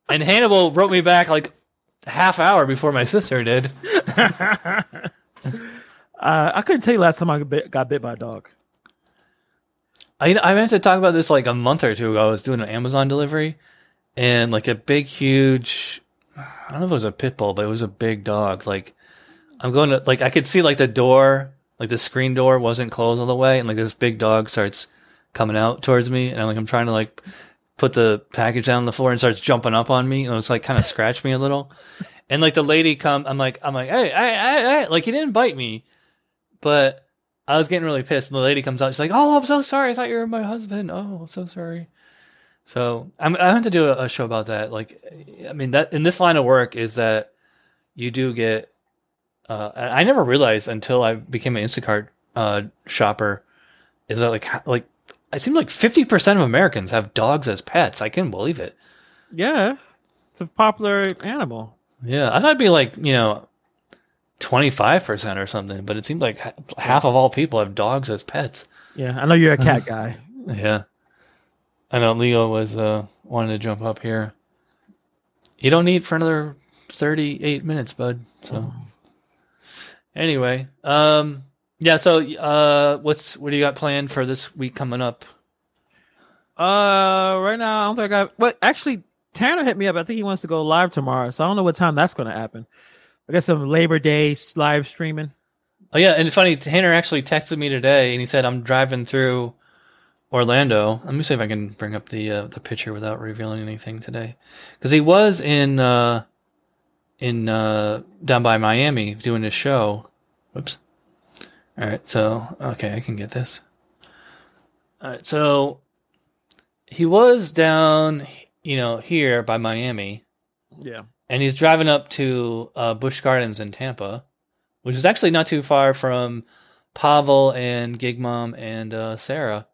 And Hannibal wrote me back like half hour before my sister did. uh, I couldn't tell you last time I got bit by a dog. I I meant to talk about this like a month or two ago. I was doing an Amazon delivery, and like a big, huge, I don't know if it was a pit bull, but it was a big dog. Like I'm going to like I could see like the door, like the screen door wasn't closed all the way, and like this big dog starts coming out towards me, and I'm like I'm trying to like put the package down on the floor, and starts jumping up on me, and it's like kind of scratched me a little, and like the lady come, I'm like I'm like hey hey hey like he didn't bite me, but. I was getting really pissed, and the lady comes out. She's like, "Oh, I'm so sorry. I thought you were my husband. Oh, I'm so sorry." So I'm, I have to do a, a show about that. Like, I mean, that in this line of work is that you do get. Uh, I never realized until I became an Instacart uh, shopper is that like like it seems like fifty percent of Americans have dogs as pets. I couldn't believe it. Yeah, it's a popular animal. Yeah, I thought it'd be like you know. twenty-five percent or something, but it seemed like h- half of all people have dogs as pets. Yeah, I know you're a cat guy. Yeah. I know Leo was uh, wanting to jump up here. You don't need for another thirty-eight minutes, bud. So oh. Anyway, um, yeah, so uh, what's what do you got planned for this week coming up? Uh, right now, I don't think I got... Well, actually, Tanner hit me up. I think he wants to go live tomorrow, so I don't know what time that's going to happen. I got some Labor Day live streaming. Oh, yeah. And it's funny, Tanner actually texted me today, and he said, I'm driving through Orlando. Let me see if I can bring up the uh, the picture without revealing anything today. Because he was in uh, in uh, down by Miami doing his show. Whoops. All right. So, okay, I can get this. All right. So he was down, you know, here by Miami. Yeah. And he's driving up to uh, Busch Gardens in Tampa, which is actually not too far from Pavel and Gig Mom and uh, Sarah.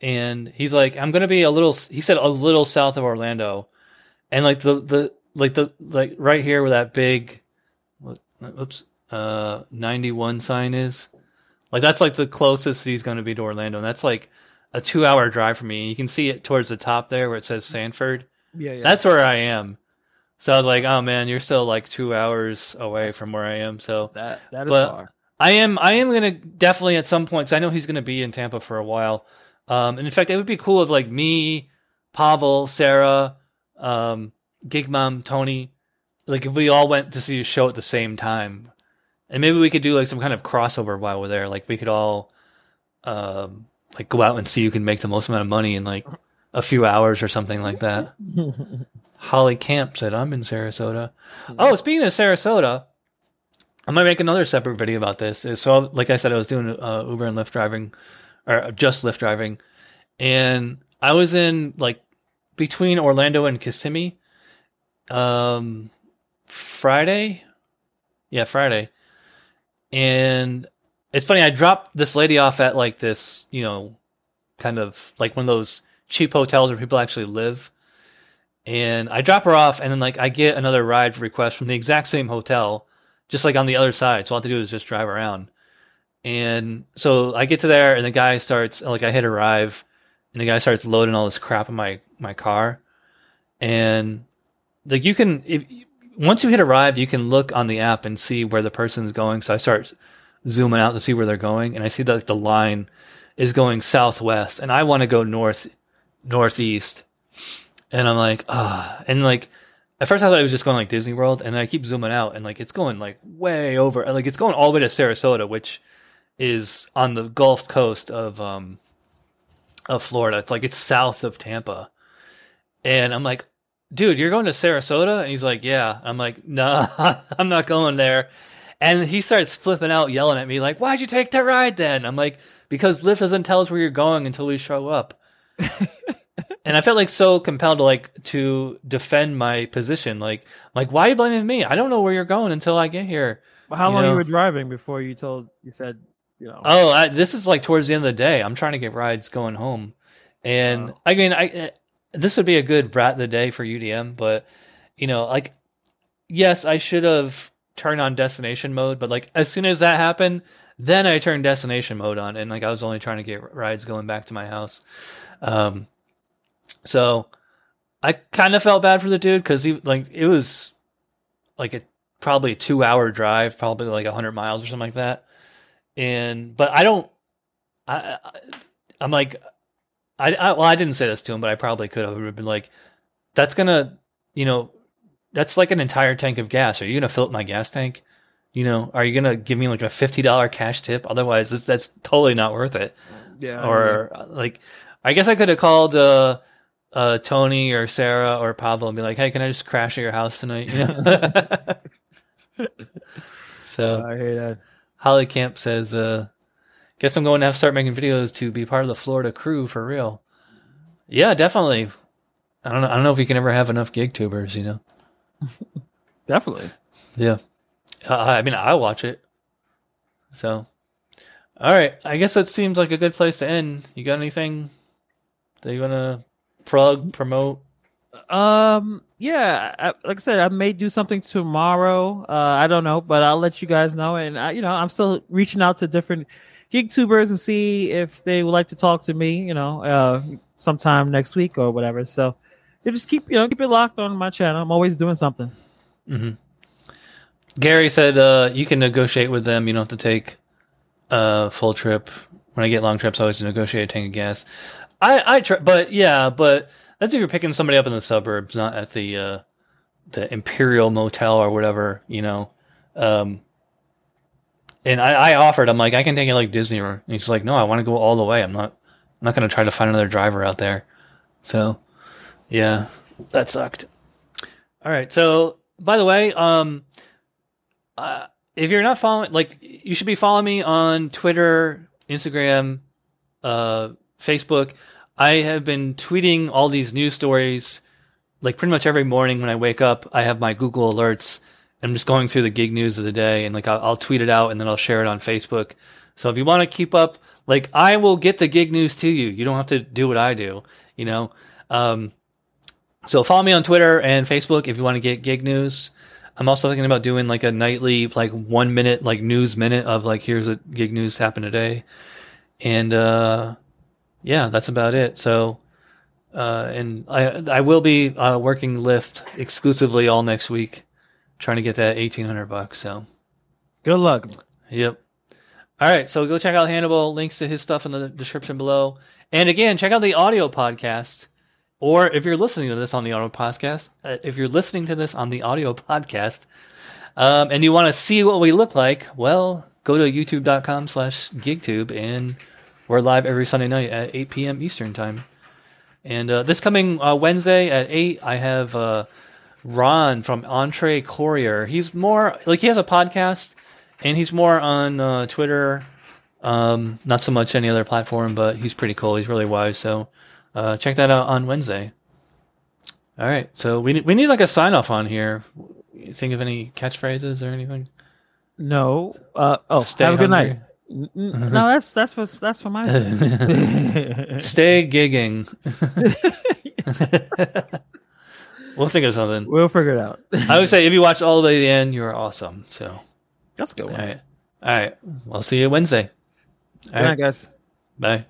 And he's like, "I'm going to be a little," he said, "a little south of Orlando," and like the the like the like right here where that big, oops, uh, ninety-one sign is, like that's like the closest he's going to be to Orlando, and that's like a two-hour drive from me. And you can see it towards the top there where it says Sanford. Yeah, yeah. That's where I am. So I was like, "Oh man, you're still like two hours away That's, from where I am." So that that is but far. I am I am gonna definitely at some point because I know he's gonna be in Tampa for a while. Um, and in fact, it would be cool if like me, Pavel, Sarah, um, Gig Mom, Tony, like if we all went to see a show at the same time, and maybe we could do like some kind of crossover while we're there. Like we could all, um, like go out and see who can make the most amount of money and like a few hours or something like that. Holly Camp said, I'm in Sarasota. Yeah. Oh, speaking of Sarasota, I might make another separate video about this. So, like I said, I was doing uh, Uber and Lyft driving, or just Lyft driving. And I was in, like, between Orlando and Kissimmee um, Friday. Yeah, Friday. And it's funny, I dropped this lady off at, like, this, you know, kind of, like, one of those cheap hotels where people actually live. And I drop her off, and then, like, I get another ride request from the exact same hotel, just, like, on the other side. So all I have to do is just drive around. And so I get to there, and the guy starts, like, I hit arrive, and the guy starts loading all this crap in my, my car. And, like, you can, if, once you hit arrive, you can look on the app and see where the person's going. So I start zooming out to see where they're going, and I see that, like, the line is going southwest, and I want to go north, northeast. And I'm like, ah, and like, at first I thought it was just going like Disney World, and I keep zooming out, and like, it's going like way over, like it's going all the way to Sarasota, which is on the Gulf Coast of, um, of Florida. It's like, it's south of Tampa. And I'm like, dude, you're going to Sarasota? And he's like, yeah. I'm like, nah, I'm not going there. And he starts flipping out, yelling at me like, why'd you take that ride then? I'm like, because Lyft doesn't tell us where you're going until we show up. And I felt like so compelled to like to defend my position. Like, like why are you blaming me? I don't know where you're going until I get here. Well, how you long know? You were driving before you told you said you know? Oh, I, this is like towards the end of the day. I'm trying to get rides going home, and wow. I mean, I this would be a good brat of the day for U D M. But you know, like, yes, I should have turned on destination mode. But like, as soon as that happened, then I turned destination mode on, and like, I was only trying to get rides going back to my house. Um, so I kind of felt bad for the dude because he like it was like a probably a two hour drive, probably like a hundred miles or something like that. And but I don't, I, I I'm like, I, I well I didn't say this to him, but I probably could have been like, that's gonna you know that's like an entire tank of gas. Are you gonna fill up my gas tank? You know, are you gonna give me like a fifty dollar cash tip? Otherwise, this that's totally not worth it. Yeah. Or I mean, like. I guess I could have called uh, uh, Tony or Sarah or Pablo and be like, hey, can I just crash at your house tonight? You know? So I hear that. Holly Camp says, uh, guess I'm going to have to start making videos to be part of the Florida crew for real. Yeah, definitely. I don't know. I don't know if you can ever have enough gig tubers, you know? Definitely. Yeah. Uh, I mean, I watch it. So, all right. I guess that seems like a good place to end. You got anything? Do you want to plug, promote? Um, yeah. I, like I said, I may do something tomorrow. Uh, I don't know, but I'll let you guys know. And, I, you know, I'm still reaching out to different GigTubers and see if they would like to talk to me, you know, uh, sometime next week or whatever. So you just keep, you know, keep it locked on my channel. I'm always doing something. Mm-hmm. Gary said uh, you can negotiate with them. You don't have to take a full trip. When I get long trips, I always negotiate a tank of gas. I, I try, but yeah, but that's if you're picking somebody up in the suburbs, not at the uh, the Imperial Motel or whatever, you know. Um, and I, I offered, I'm like, I can take it like Disney, and he's like, no, I want to go all the way. I'm not, I'm not going to try to find another driver out there. So, yeah, that sucked. All right. So, by the way, um, uh, if you're not following, like, you should be following me on Twitter, Instagram, uh. Facebook. I have been tweeting all these news stories like pretty much every morning when I wake up. I have my Google alerts. I'm just going through the gig news of the day, and like I'll, I'll tweet it out and then I'll share it on Facebook. So if you want to keep up, like I will get the gig news to you. You don't have to do what I do, you know? Um, so follow me on Twitter and Facebook if you want to get gig news. I'm also thinking about doing like a nightly, like one minute, like news minute of like, here's a gig news happened today. And, uh, yeah, that's about it. So, uh, and I I will be uh, working Lyft exclusively all next week, trying to get that eighteen hundred bucks. So, good luck. Yep. All right. So go check out Hannibal. Links to his stuff in the description below. And again, check out the audio podcast. Or if you're listening to this on the audio podcast, if you're listening to this on the audio podcast, um, and you want to see what we look like, well, go to youtube dot com slash gigtube and we're live every Sunday night at eight p.m. Eastern time. And uh, this coming uh, Wednesday at eight, I have uh, Ron from Entree Courier. He's more like he has a podcast, and he's more on uh, Twitter, um, not so much any other platform. But he's pretty cool. He's really wise. So uh, check that out on Wednesday. All right. So we we need like a sign off on here. Think of any catchphrases or anything? No. Uh, oh, Stay have hungry. a good night. No, that's that's for that's for my stay gigging. We'll think of something. We'll figure it out. I would say if you watch all the way to the end, you're awesome. So that's a good one. All right, all right. I'll see you Wednesday. All good right, night, guys. Bye.